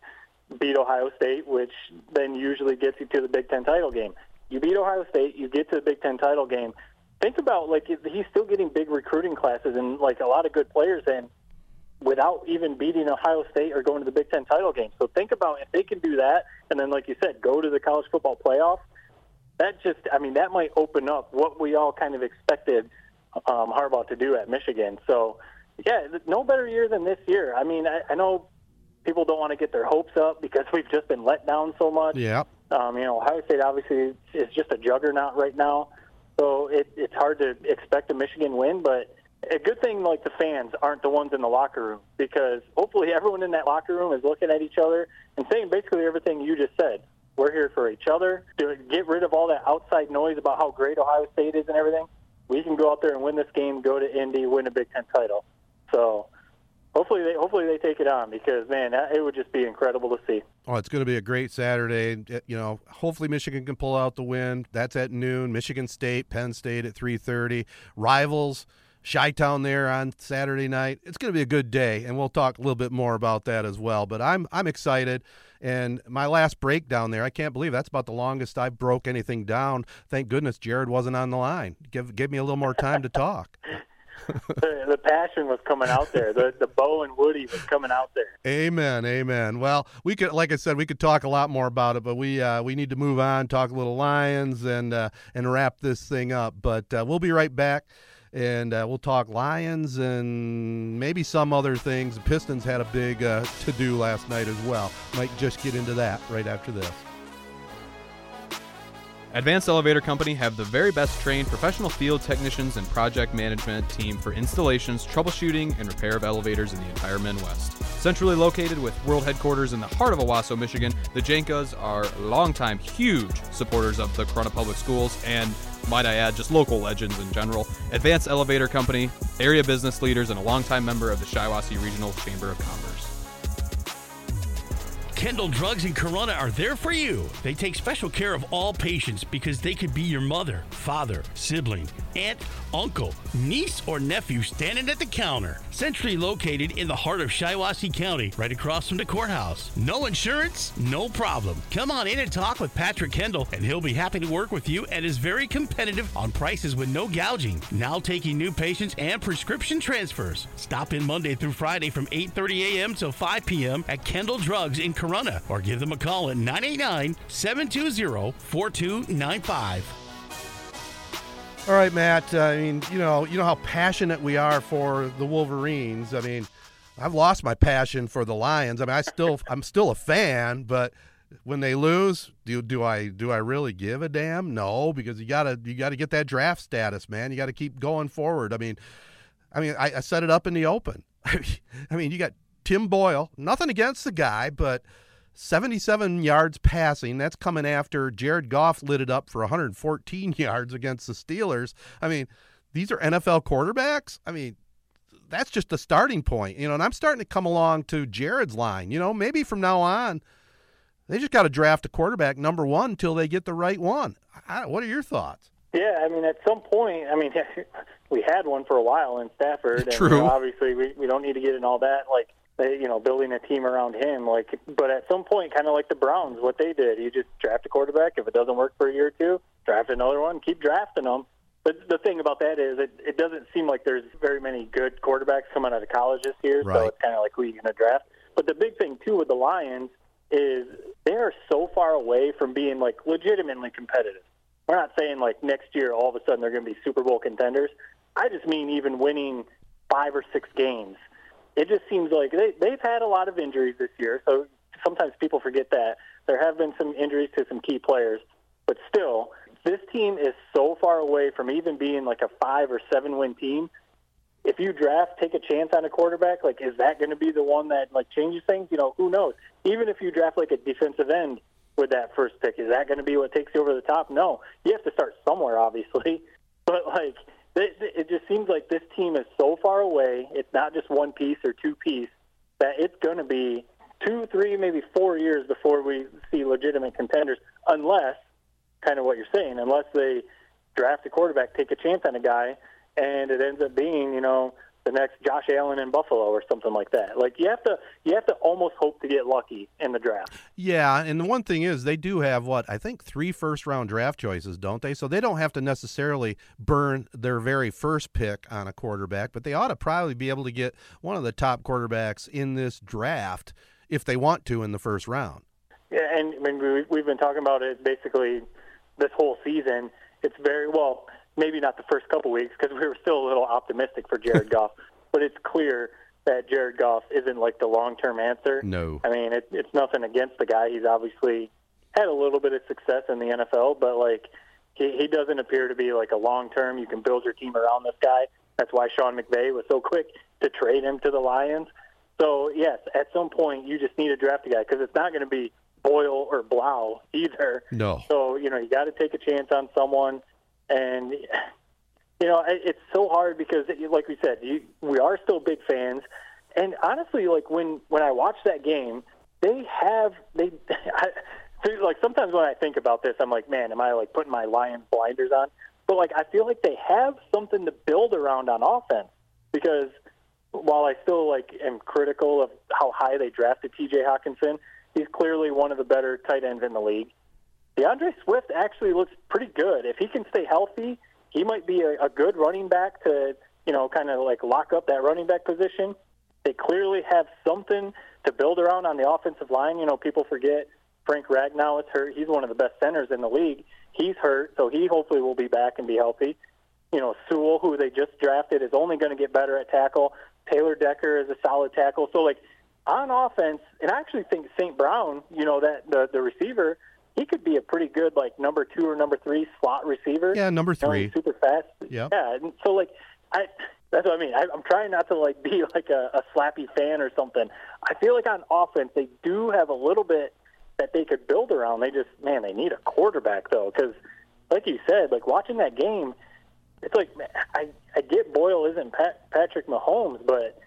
beat Ohio State, which then usually gets you to the Big Ten title game. You beat Ohio State, you get to the Big Ten title game. Think about, like, he's still getting big recruiting classes and, like, a lot of good players in without even beating Ohio State or going to the Big Ten title game. So think about if they can do that and then, like you said, go to the college football playoff. That just, I mean, that might open up what we all kind of expected Harbaugh to do at Michigan. So, yeah, no better year than this year. I mean, I know people don't want to get their hopes up because we've just been let down so much. Yeah. You know, Ohio State obviously is just a juggernaut right now. So it's hard to expect a Michigan win. But a good thing, like, the fans aren't the ones in the locker room, because hopefully everyone in that locker room is looking at each other and saying basically everything you just said. We're here for each other. Get rid of all that outside noise about how great Ohio State is and everything. We can go out there and win this game, go to Indy, win a Big Ten title. So hopefully they take it on, because, man, it would just be incredible to see. Oh, it's going to be a great Saturday. You know, hopefully Michigan can pull out the win. That's at noon. Michigan State, Penn State at 3:30. Rivals, Chi-Town there on Saturday night. It's going to be a good day, and we'll talk a little bit more about that as well. But I'm excited. And my last breakdown there, I can't believe that's about the longest I've broke anything down. Thank goodness Jared wasn't on the line. Give me a little more time to talk. The passion was coming out there. The Bo and Woody was coming out there. Amen, amen. Well, we could, like I said, we could talk a lot more about it, but we need to move on, talk a little Lions, and wrap this thing up. But we'll be right back. and we'll talk Lions and maybe some other things. The Pistons had a big to-do last night as well. Might just get into that right after this. Advanced Elevator Company have the very best trained professional field technicians and project management team for installations, troubleshooting, and repair of elevators in the entire Midwest. Centrally located with world headquarters in the heart of Owasso, Michigan, the Jenkas are longtime huge supporters of the Corona Public Schools and, might I add, just local legends in general. Advanced Elevator Company, area business leaders, and a longtime member of the Shiawassee Regional Chamber of Commerce. Kendall Drugs and Corona are there for you. They take special care of all patients because they could be your mother, father, sibling, aunt, uncle, niece, or nephew standing at the counter. Centrally located in the heart of Shiawassee County, right across from the courthouse. No insurance, no problem. Come on in and talk with Patrick Kendall, and he'll be happy to work with you and is very competitive on prices with no gouging. Now taking new patients and prescription transfers. Stop in Monday through Friday from 8:30 a.m. till 5 p.m. at Kendall Drugs in Corona. Or give them a call at 989-720-4295. All right, Matt. I mean, you know how passionate we are for the Wolverines. I mean, I've lost my passion for the Lions. I mean, I'm still a fan, but when they lose, do I really give a damn? No, because you gotta get that draft status, man. You gotta keep going forward. I mean, I set it up in the open. I mean, you got Tim Boyle, nothing against the guy, but 77 yards passing. That's coming after Jared Goff lit it up for 114 yards against the Steelers. I mean, these are NFL quarterbacks. I mean, that's just the starting point, and I'm starting to come along to Jared's line. Maybe from now on, they just got to draft a quarterback number one until they get the right one. What are your thoughts? Yeah, I mean, at some point, we had one for a while in Stafford. True. And obviously, we don't need to get in all that, building a team around him. But at some point, kind of like the Browns, what they did, you just draft a quarterback. If it doesn't work for a year or two, draft another one, keep drafting them. But the thing about that is it doesn't seem like there's very many good quarterbacks coming out of college this year, right. So it's kind of like who you're going to draft. But the big thing, too, with the Lions is they are so far away from being, legitimately competitive. We're not saying, next year all of a sudden they're going to be Super Bowl contenders. I just mean even winning 5 or 6 games. It just seems like they've had a lot of injuries this year, so sometimes people forget that. There have been some injuries to some key players, but still, this team is so far away from even being a 5 or 7-win team. If you take a chance on a quarterback, is that going to be the one that changes things? Who knows? Even if you draft a defensive end with that first pick, is that going to be what takes you over the top? No. You have to start somewhere, obviously, but it just seems like this team is so far away. It's not just one piece or two piece, that it's going to be 2, 3, maybe 4 years before we see legitimate contenders, unless, kind of what you're saying, unless they draft a quarterback, take a chance on a guy, and it ends up being, the next Josh Allen in Buffalo or something like that. You have to almost hope to get lucky in the draft. Yeah, and the one thing is they do have, I think 3 first-round draft choices, don't they? So they don't have to necessarily burn their very first pick on a quarterback, but they ought to probably be able to get one of the top quarterbacks in this draft if they want to in the first round. Yeah, and we've been talking about it basically this whole season. It's very well – maybe not the first couple weeks because we were still a little optimistic for Jared Goff, but it's clear that Jared Goff isn't the long-term answer. No. I mean, it's nothing against the guy. He's obviously had a little bit of success in the NFL, but he doesn't appear to be a long-term, you can build your team around this guy. That's why Sean McVay was so quick to trade him to the Lions. So, yes, at some point you just need to draft a guy because it's not going to be Boyle or Blau either. No. So, you got to take a chance on someone. And, it's so hard because, like we said, we are still big fans. And honestly, when I watch that game, sometimes when I think about this, I'm like, man, am I, putting my Lions blinders on? But, I feel like they have something to build around on offense because while I still, am critical of how high they drafted T.J. Hockenson, he's clearly one of the better tight ends in the league. DeAndre Swift actually looks pretty good. If he can stay healthy, he might be a good running back to, kind of lock up that running back position. They clearly have something to build around on the offensive line. People forget Frank Ragnow is hurt. He's one of the best centers in the league. He's hurt, so he hopefully will be back and be healthy. you know, Sewell, who they just drafted, is only going to get better at tackle. Taylor Decker is a solid tackle. So, like, on offense, and I actually think St. Brown, you know, that the receiver, he could be a pretty good, like, number two or number three slot receiver. Yeah, number three. You know, super fast. Yep. Yeah. And so, like, that's what I mean. I'm trying not to, like, be like a slappy fan or something. I feel like on offense they do have a little bit that they could build around. They just, man, they need a quarterback, though, because, like you said, like, watching that game, it's like, man, I get Boyle isn't Patrick Mahomes, but,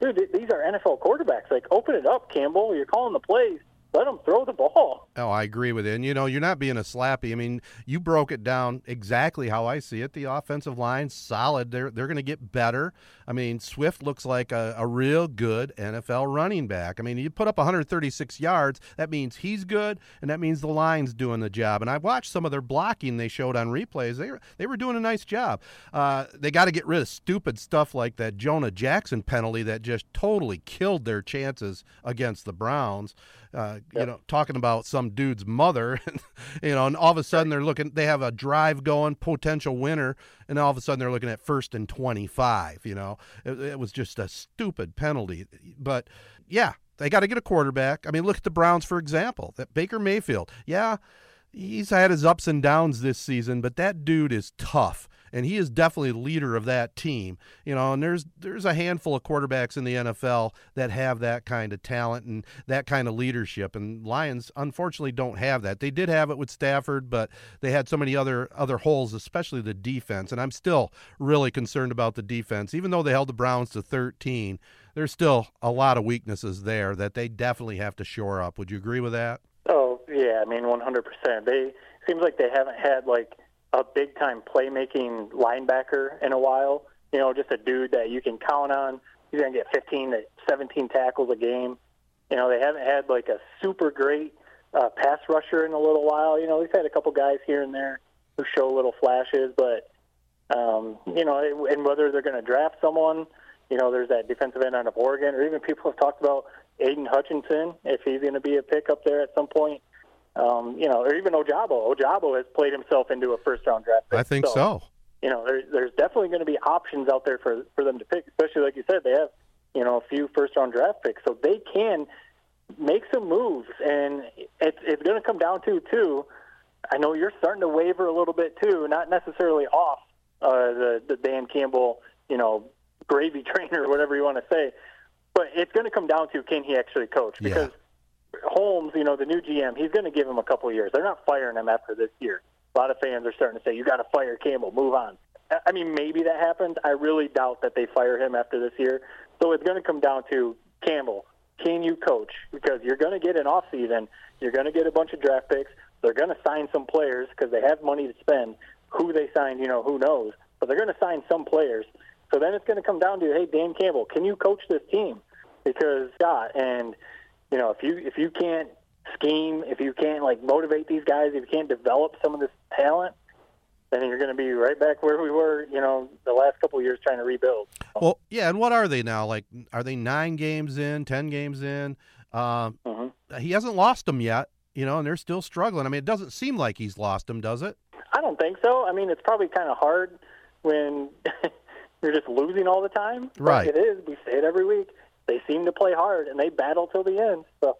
dude, these are NFL quarterbacks. Like, open it up, Campbell. You're calling the plays. Let them throw the ball. Oh, I agree with you. And, you know, you're not being a slappy. I mean, you broke it down exactly how I see it. The offensive line, solid. They're going to get better. I mean, Swift looks like a real good NFL running back. I mean, you put up 136 yards. That means he's good, and that means the line's doing the job. And I watched some of their blocking they showed on replays. They were doing a nice job. They got to get rid of stupid stuff like that Jonah Jackson penalty that just totally killed their chances against the Browns. You know, talking about some dude's mother, you know, and all of a sudden they're looking, they have a drive going, potential winner, and all of a sudden they're looking at 1st and 25, you know. It was just a stupid penalty. But, yeah, they got to get a quarterback. I mean, look at the Browns, for example. That Baker Mayfield, yeah, he's had his ups and downs this season, but that dude is tough. And he is definitely leader of that team, you know, and there's a handful of quarterbacks in the NFL that have that kind of talent and that kind of leadership. And Lions, unfortunately, don't have that. They did have it with Stafford, but they had so many other holes, especially the defense. And I'm still really concerned about the defense. Even though they held the Browns to 13, there's still a lot of weaknesses there that they definitely have to shore up. Would you agree with that? Oh, yeah. I mean, 100%. It seems like they haven't had, like, a big-time playmaking linebacker in a while. You know, just a dude that you can count on. He's going to get 15 to 17 tackles a game. You know, they haven't had, like, a super great pass rusher in a little while. You know, they've had a couple guys here and there who show little flashes. But, you know, and whether they're going to draft someone, you know, there's that defensive end out of Oregon, or even people have talked about Aidan Hutchinson, if he's going to be a pick up there at some point. You know, or even Ojabo. Ojabo has played himself into a first-round draft pick. I think so. You know, there's definitely going to be options out there for them to pick, especially, like you said, they have, you know, a few first-round draft picks. So they can make some moves, and it's going to come down to, too, I know you're starting to waver a little bit, too, not necessarily off the Dan Campbell, you know, gravy train or whatever you want to say, but it's going to come down to, can he actually coach? Because Holmes, you know, the new GM, he's going to give him a couple of years. They're not firing him after this year. A lot of fans are starting to say, you got to fire Campbell, move on. I mean, maybe that happens. I really doubt that they fire him after this year. So it's going to come down to, Campbell, can you coach? Because you're going to get an offseason. You're going to get a bunch of draft picks. They're going to sign some players because they have money to spend. Who they signed, you know, who knows. But they're going to sign some players. So then it's going to come down to, hey, Dan Campbell, can you coach this team? Because, God, and – you know, if you can't scheme, if you can't, like, motivate these guys, if you can't develop some of this talent, then you're going to be right back where we were, you know, the last couple of years trying to rebuild. Well, yeah, and what are they now? Like, are they 9 games in, 10 games in? He hasn't lost them yet, you know, and they're still struggling. I mean, it doesn't seem like he's lost them, does it? I don't think so. I mean, it's probably kind of hard when you're just losing all the time. Right. Like it is. We say it every week. They seem to play hard, and they battle till the end. So,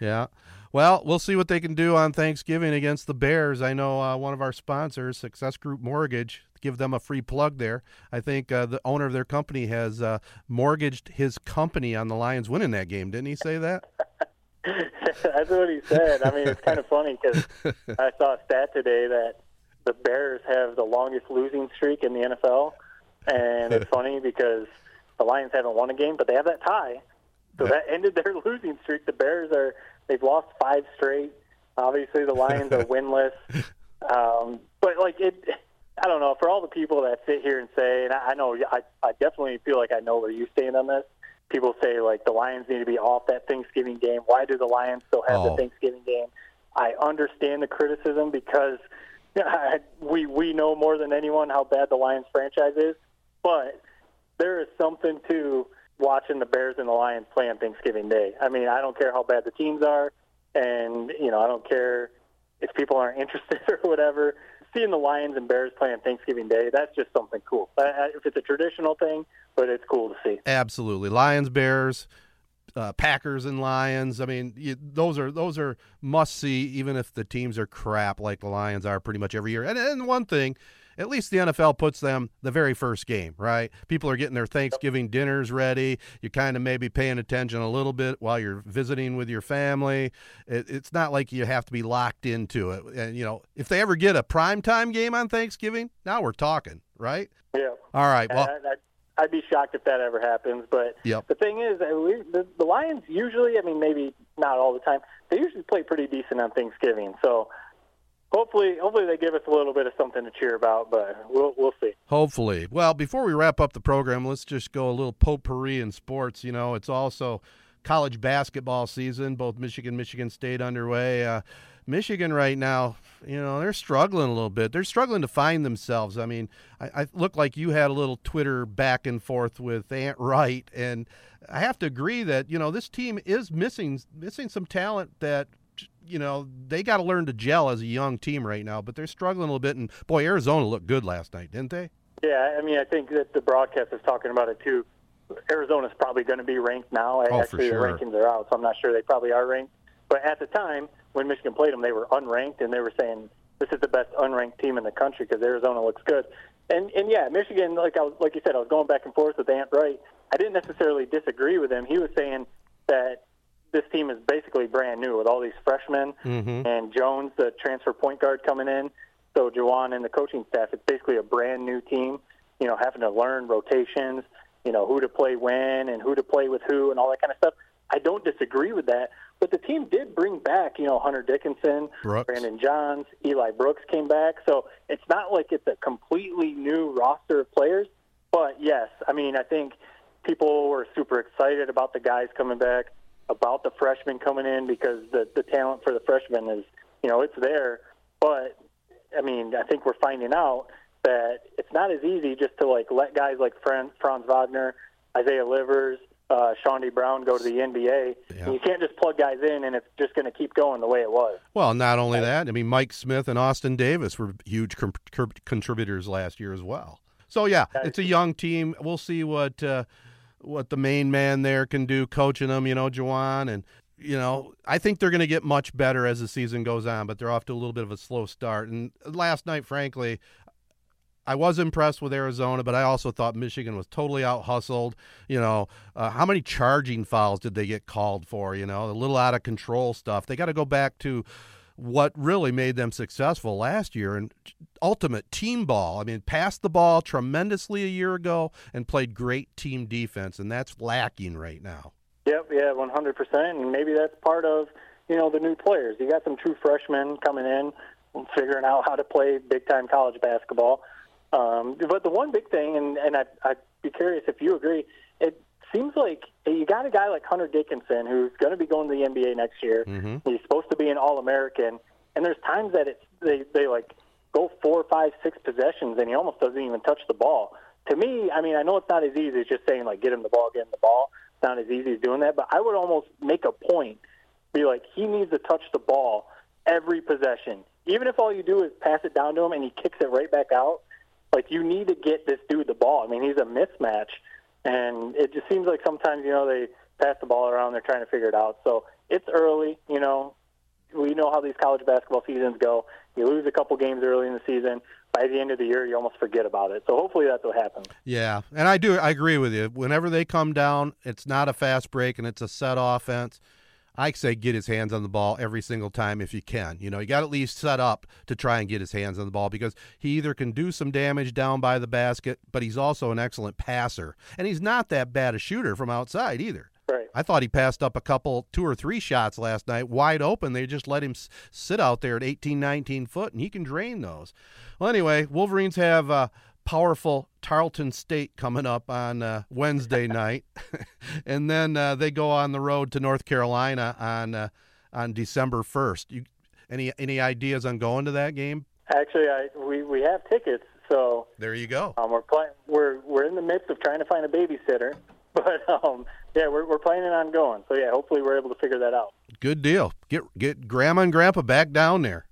yeah. Well, we'll see what they can do on Thanksgiving against the Bears. I know one of our sponsors, Success Group Mortgage, give them a free plug there. I think the owner of their company has mortgaged his company on the Lions winning that game. Didn't he say that? That's what he said. I mean, it's kind of funny because I saw a stat today that the Bears have the longest losing streak in the NFL, and it's funny because – the Lions haven't won a game, but they have that tie. So that ended their losing streak. The Bears they've lost 5 straight. Obviously, the Lions are winless. But, like, I don't know. For all the people that sit here and say, and I know I definitely feel like I know where you stand on this. People say, like, the Lions need to be off that Thanksgiving game. Why do the Lions still have the Thanksgiving game? I understand the criticism because we know more than anyone how bad the Lions franchise is. But there is something to watching the Bears and the Lions play on Thanksgiving Day. I mean, I don't care how bad the teams are, and, you know, I don't care if people aren't interested or whatever. seeing the Lions and Bears play on Thanksgiving Day, that's just something cool. If it's a traditional thing, but it's cool to see. Absolutely. Lions, Bears, Packers and Lions. I mean, those are must-see, even if the teams are crap like the Lions are pretty much every year. And one thing, at least the NFL puts them the very first game, right? People are getting their Thanksgiving dinners ready. You're kind of maybe paying attention a little bit while you're visiting with your family. It's not like you have to be locked into it. And, you know, if they ever get a primetime game on Thanksgiving, now we're talking, right? Yeah. All right. Well, I'd be shocked if that ever happens. But The thing is, the Lions usually, I mean, maybe not all the time, they usually play pretty decent on Thanksgiving. So, Hopefully they give us a little bit of something to cheer about, but we'll see. Hopefully. Well, before we wrap up the program, let's just go a little potpourri in sports. You know, it's also college basketball season, both Michigan State underway. Michigan right now, you know, they're struggling a little bit. They're struggling to find themselves. I mean, I look like you had a little Twitter back and forth with Ant Wright, and I have to agree that, you know, this team is missing some talent that, you know, they got to learn to gel as a young team right now, but they're struggling a little bit. And, boy, Arizona looked good last night, didn't they? Yeah, I mean, I think that the broadcast is talking about it, too. Arizona's probably going to be ranked now. Actually, for sure. The rankings are out, so I'm not sure they probably are ranked. But at the time, when Michigan played them, they were unranked, and they were saying, this is the best unranked team in the country because Arizona looks good. And yeah, Michigan, like you said, I was going back and forth with Ant Wright. I didn't necessarily disagree with him. He was saying that this team is basically brand new with all these freshmen and Jones, the transfer point guard, coming in. So Juwan and the coaching staff, it's basically a brand new team, you know, having to learn rotations, you know, who to play when and who to play with who and all that kind of stuff. I don't disagree with that, but the team did bring back, you know, Hunter Dickinson, Brooks, Brandon Johns, Eli Brooks came back. So it's not like it's a completely new roster of players, but yes, I mean, I think people were super excited about the guys coming back, about the freshmen coming in, because the talent for the freshmen is, you know, it's there. But, I mean, I think we're finding out that it's not as easy just to, like, let guys like Franz Wagner, Isaiah Livers, Shawnee Brown go to the NBA. Yeah. And you can't just plug guys in and it's just going to keep going the way it was. Well, not only that, I mean, Mike Smith and Austin Davis were huge contributors last year as well. So, yeah, it's a young team. We'll see what the main man there can do coaching them, you know, Juwan. And, you know, I think they're going to get much better as the season goes on, but they're off to a little bit of a slow start. And last night, frankly, I was impressed with Arizona, but I also thought Michigan was totally out-hustled. You know, how many charging fouls did they get called for? You know, a little out-of-control stuff. They got to go back to what really made them successful last year, and ultimate team ball. I mean, passed the ball tremendously a year ago and played great team defense, and that's lacking right now. Yep, yeah, 100%, and maybe that's part of, you know, the new players. You got some true freshmen coming in and figuring out how to play big-time college basketball. But the one big thing, and I'd be curious if you agree, it seems like you got a guy like Hunter Dickinson who's going to be going to the NBA next year. Mm-hmm. He's supposed to be an All-American. And there's times that they like go 4, 5, 6 possessions, and he almost doesn't even touch the ball. To me, I mean, I know it's not as easy as just saying, like, get him the ball. It's not as easy as doing that. But I would almost make a point, be like, he needs to touch the ball every possession. Even if all you do is pass it down to him and he kicks it right back out, like, you need to get this dude the ball. I mean, he's a mismatch. And it just seems like sometimes, you know, they pass the ball around, they're trying to figure it out. So it's early, you know. We know how these college basketball seasons go. You lose a couple games early in the season. By the end of the year, you almost forget about it. So hopefully that's what happens. Yeah, and I agree with you. Whenever they come down, it's not a fast break and it's a set offense. I say get his hands on the ball every single time if you can. You know, you got to at least set up to try and get his hands on the ball, because he either can do some damage down by the basket, but he's also an excellent passer. And he's not that bad a shooter from outside either. Right. I thought he passed up 2 or 3 shots last night wide open. They just let him sit out there at 18, 19 foot, and he can drain those. Well, anyway, Wolverines have powerful Tarleton State coming up on Wednesday night, and then they go on the road to North Carolina on December 1st. Any ideas on going to that game? Actually, we have tickets, so there you go. We're in the midst of trying to find a babysitter, but yeah, we're planning on going. So yeah, hopefully we're able to figure that out. Good deal. Get grandma and grandpa back down there.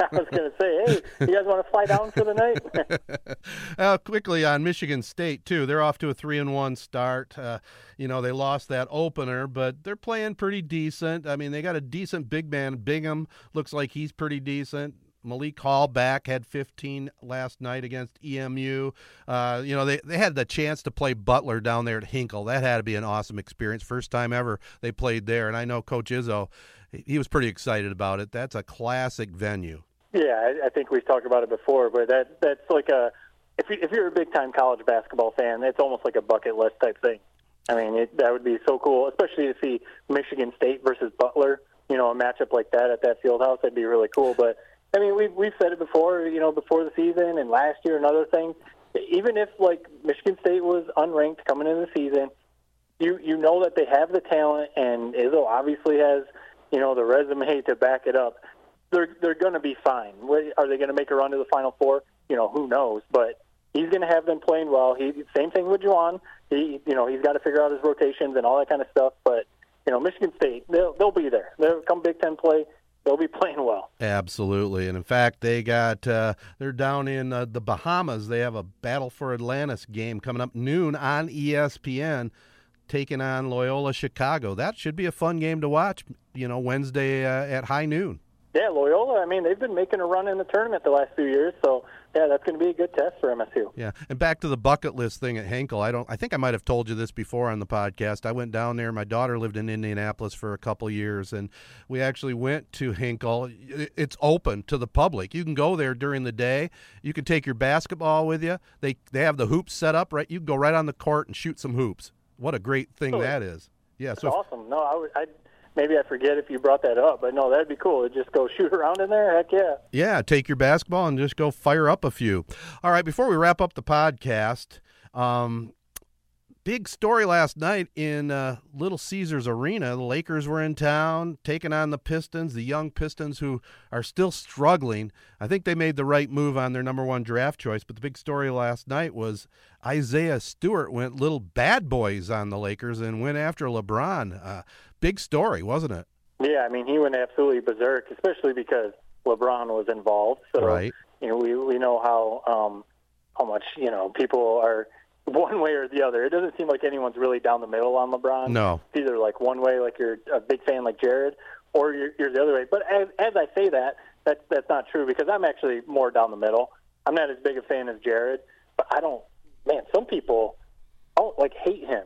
I was going to say, hey, you guys want to fly down for the night? Quickly on Michigan State, too. They're off to a 3-1 start. They lost that opener, but they're playing pretty decent. I mean, they got a decent big man. Bingham looks like he's pretty decent. Malik Hall back, had 15 last night against EMU. They had the chance to play Butler down there at Hinkle. That had to be an awesome experience. First time ever they played there, and I know Coach Izzo, he was pretty excited about it. That's a classic venue. Yeah, I think we've talked about it before, but that's like a – if you're a big-time college basketball fan, it's almost like a bucket list type thing. I mean, that would be so cool, especially to see Michigan State versus Butler, a matchup like that at that fieldhouse. That'd be really cool, but – I mean, we've said it before, before the season and last year and other things. Even if, Michigan State was unranked coming into the season, you know that they have the talent, and Izzo obviously has, the resume to back it up. They're going to be fine. Are they going to make a run to the Final Four? Who knows? But he's going to have them playing well. Same thing with Juwan. He's got to figure out his rotations and all that kind of stuff. But, Michigan State, they'll be there. They'll come Big Ten play. They'll be playing well. Absolutely. And, in fact, they got they're down in the Bahamas. They have a Battle for Atlantis game coming up noon on ESPN, taking on Loyola Chicago. That should be a fun game to watch, Wednesday at high noon. Yeah, Loyola, I mean, they've been making a run in the tournament the last few years, so, yeah, that's going to be a good test for MSU. Yeah, and back to the bucket list thing at Hinkle. I think I might have told you this before on the podcast. I went down there. My daughter lived in Indianapolis for a couple years, and we actually went to Hinkle. It's open to the public. You can go there during the day. You can take your basketball with you. They have the hoops set up, right? You can go right on the court and shoot some hoops. What a great thing that is. Yeah, that's awesome. No, maybe I forget if you brought that up, but no, that'd be cool. It'd just go shoot around in there. Heck yeah. Yeah, take your basketball and just go fire up a few. All right, before we wrap up the podcast, big story last night in Little Caesars Arena. The Lakers were in town taking on the Pistons, the young Pistons who are still struggling. I think they made the right move on their number one draft choice, but the big story last night was Isaiah Stewart went little bad boys on the Lakers and went after LeBron. Big story, wasn't it? Yeah, I mean, he went absolutely berserk, especially because LeBron was involved. So, right. We know how much, people are one way or the other. It doesn't seem like anyone's really down the middle on LeBron. No. It's either one way, you're a big fan like Jared, or you're the other way. But as I say that, that's not true because I'm actually more down the middle. I'm not as big a fan as Jared, but some people don't, hate him.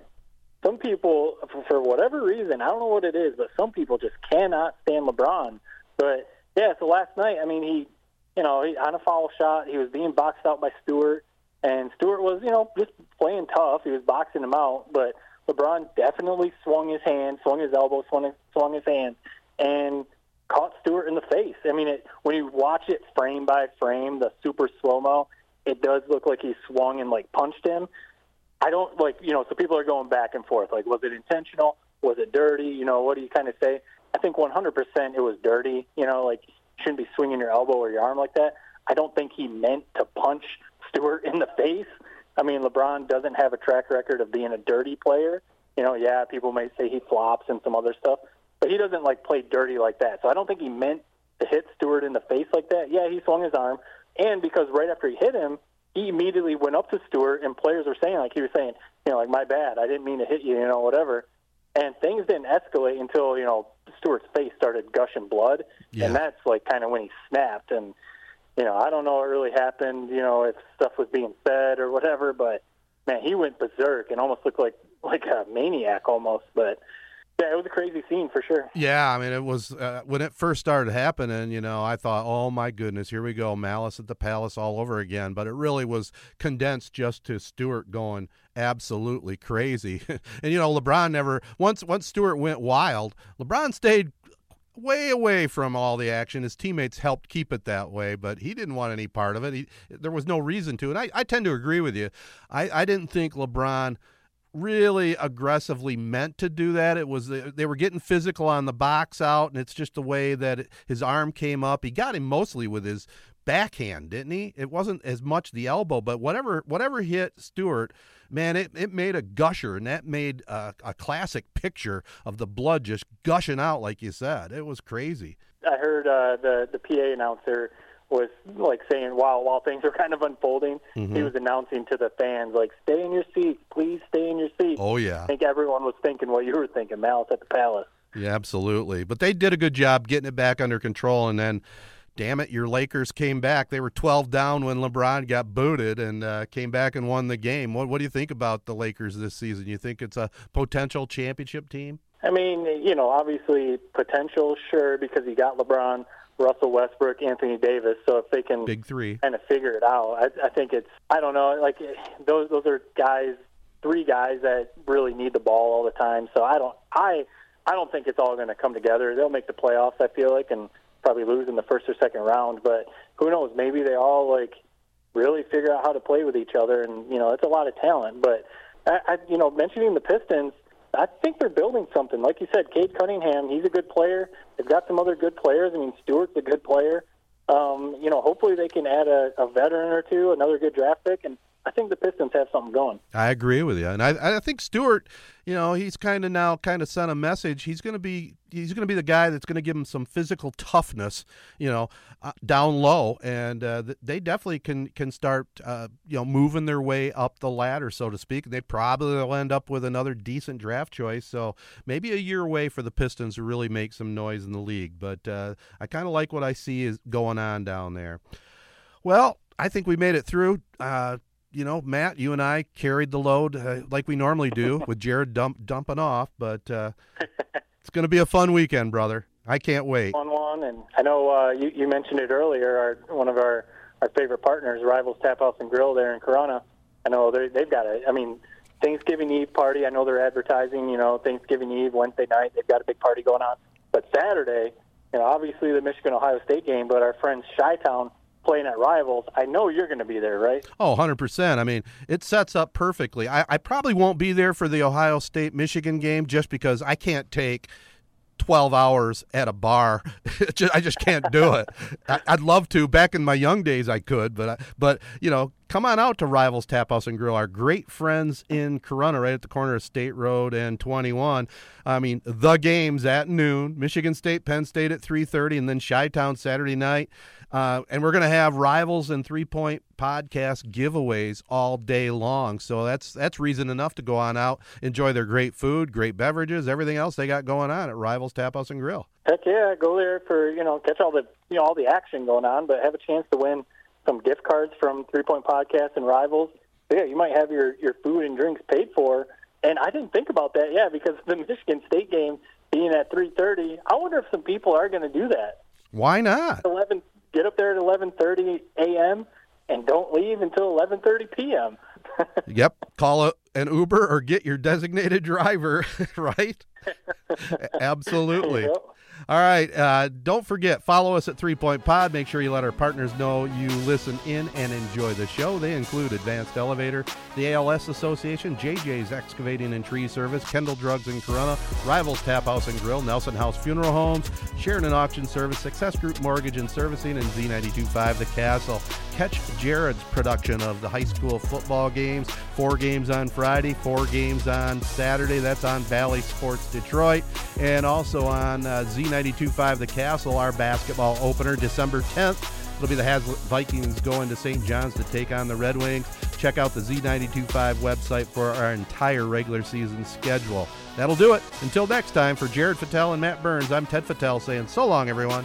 Some people, for whatever reason, I don't know what it is, but some people just cannot stand LeBron. But, yeah, so last night, I mean, he on a foul shot, he was being boxed out by Stewart, and Stewart was, just playing tough. He was boxing him out, but LeBron definitely swung his hand, swung his elbow, swung his hand, and caught Stewart in the face. I mean, when you watch it frame by frame, the super slow-mo, it does look like he swung and, punched him. I don't so people are going back and forth. Was it intentional? Was it dirty? What do you kind of say? I think 100% it was dirty. You shouldn't be swinging your elbow or your arm like that. I don't think he meant to punch Stewart in the face. I mean, LeBron doesn't have a track record of being a dirty player. Yeah, people may say he flops and some other stuff, but he doesn't play dirty like that. So I don't think he meant to hit Stewart in the face like that. Yeah, he swung his arm, and because right after he hit him, he immediately went up to Stewart, and players were saying, he was saying, my bad, I didn't mean to hit you, whatever. And things didn't escalate until, Stewart's face started gushing blood, yeah. And that's, kind of when he snapped. And, I don't know what really happened, if stuff was being said or whatever, but, man, he went berserk and almost looked like a maniac almost, but... Yeah, it was a crazy scene for sure. Yeah, I mean, it was when it first started happening, I thought, oh, my goodness, here we go, Malice at the Palace all over again. But it really was condensed just to Stewart going absolutely crazy. And, LeBron never – once Stewart went wild, LeBron stayed way away from all the action. His teammates helped keep it that way, but he didn't want any part of it. There was no reason to. And I tend to agree with you. I didn't think LeBron – really aggressively meant to do that. It was they were getting physical on the box out, and it's just the way that his arm came up. He got him mostly with his backhand, didn't he? It wasn't as much the elbow, but whatever hit Stewart, man, it made a gusher, and that made a classic picture of the blood just gushing out, like you said. It was crazy. I heard the PA announcer was like saying, "Wow!" While things were kind of unfolding, mm-hmm. he was announcing to the fans, like, "Stay in your seats, please stay in your seats." Oh yeah, I think everyone was thinking what you were thinking, Malice at the Palace. Yeah, absolutely. But they did a good job getting it back under control, and then, damn it, your Lakers came back. They were 12 down when LeBron got booted and came back and won the game. What do you think about the Lakers this season? You think it's a potential championship team? I mean, you know, obviously potential, sure, because you got LeBron, Russell Westbrook, Anthony Davis. So if they can Big three. Kind of figure it out, I think it's, I don't know, like those are guys, three guys that really need the ball all the time. So I don't think it's all going to come together. They'll make the playoffs, I feel like, and probably lose in the first or second round, but who knows, maybe they all like really figure out how to play with each other. And, you know, it's a lot of talent, but I you know, mentioning the Pistons, I think they're building something. Like you said, Cade Cunningham, he's a good player. They've got some other good players. I mean, Stewart's a good player. You know, hopefully they can add a veteran or two, another good draft pick, and I think the Pistons have something going. I agree with you, and I think Stewart, you know, he's kind of sent a message. He's going to be the guy that's going to give him some physical toughness, you know, down low, and they definitely can start, you know, moving their way up the ladder, so to speak. They probably will end up with another decent draft choice, so maybe a year away for the Pistons to really make some noise in the league. But I kind of like what I see is going on down there. Well, I think we made it through. You know, Matt, you and I carried the load like we normally do with Jared dumping off, but it's going to be a fun weekend, brother. I can't wait. Fun one, and I know you mentioned it earlier, one of our favorite partners, Rivals Tap House and Grill there in Corona. I know they've got a, I mean, Thanksgiving Eve party. I know they're advertising, you know, Thanksgiving Eve, Wednesday night. They've got a big party going on. But Saturday, you know, obviously the Michigan-Ohio State game, but our friends Chi-Town playing at Rivals, I know you're going to be there, right? Oh, 100%. I mean, it sets up perfectly. I probably won't be there for the Ohio State-Michigan game just because I can't take 12 hours at a bar. I just can't do it. I'd love to. Back in my young days, I could. But you know, come on out to Rivals Tap House and Grill, our great friends in Corona, right at the corner of State Road and 21. I mean, the game's at noon. Michigan State, Penn State at 3:30, and then Chi-Town Saturday night. And we're going to have Rivals and 3-Point Podcast giveaways all day long. So that's reason enough to go on out, enjoy their great food, great beverages, everything else they got going on at Rivals Tap House and Grill. Heck yeah, go there for, you know, catch all the, you know, all the action going on, but have a chance to win some gift cards from 3-Point Podcast and Rivals. So yeah, you might have your food and drinks paid for. And I didn't think about that, yeah, because the Michigan State game being at 3:30, I wonder if some people are going to do that. Why not? Get up there at 11:30 a.m. and don't leave until 11:30 p.m. Yep. Call an Uber or get your designated driver, right? Absolutely. Yep. All right. Don't forget, follow us at 3-Point Pod. Make sure you let our partners know you listen in and enjoy the show. They include Advanced Elevator, the ALS Association, JJ's Excavating and Tree Service, Kendall Drugs in Corona, Rivals Tap House and Grill, Nelson House Funeral Homes, Sheridan Auction Service, Success Group Mortgage and Servicing, and Z92.5 The Castle. Catch Jared's production of the high school football games. 4 games on Friday, 4 games on Saturday. That's on Valley Sports Detroit, and also on Z92.5 The Castle, our basketball opener, December 10th. It'll be the Hazlitt Vikings going to St. John's to take on the Red Wings. Check out the Z92.5 website for our entire regular season schedule. That'll do it. Until next time, for Jared Patel and Matt Burns, I'm Ted Patel saying so long, everyone.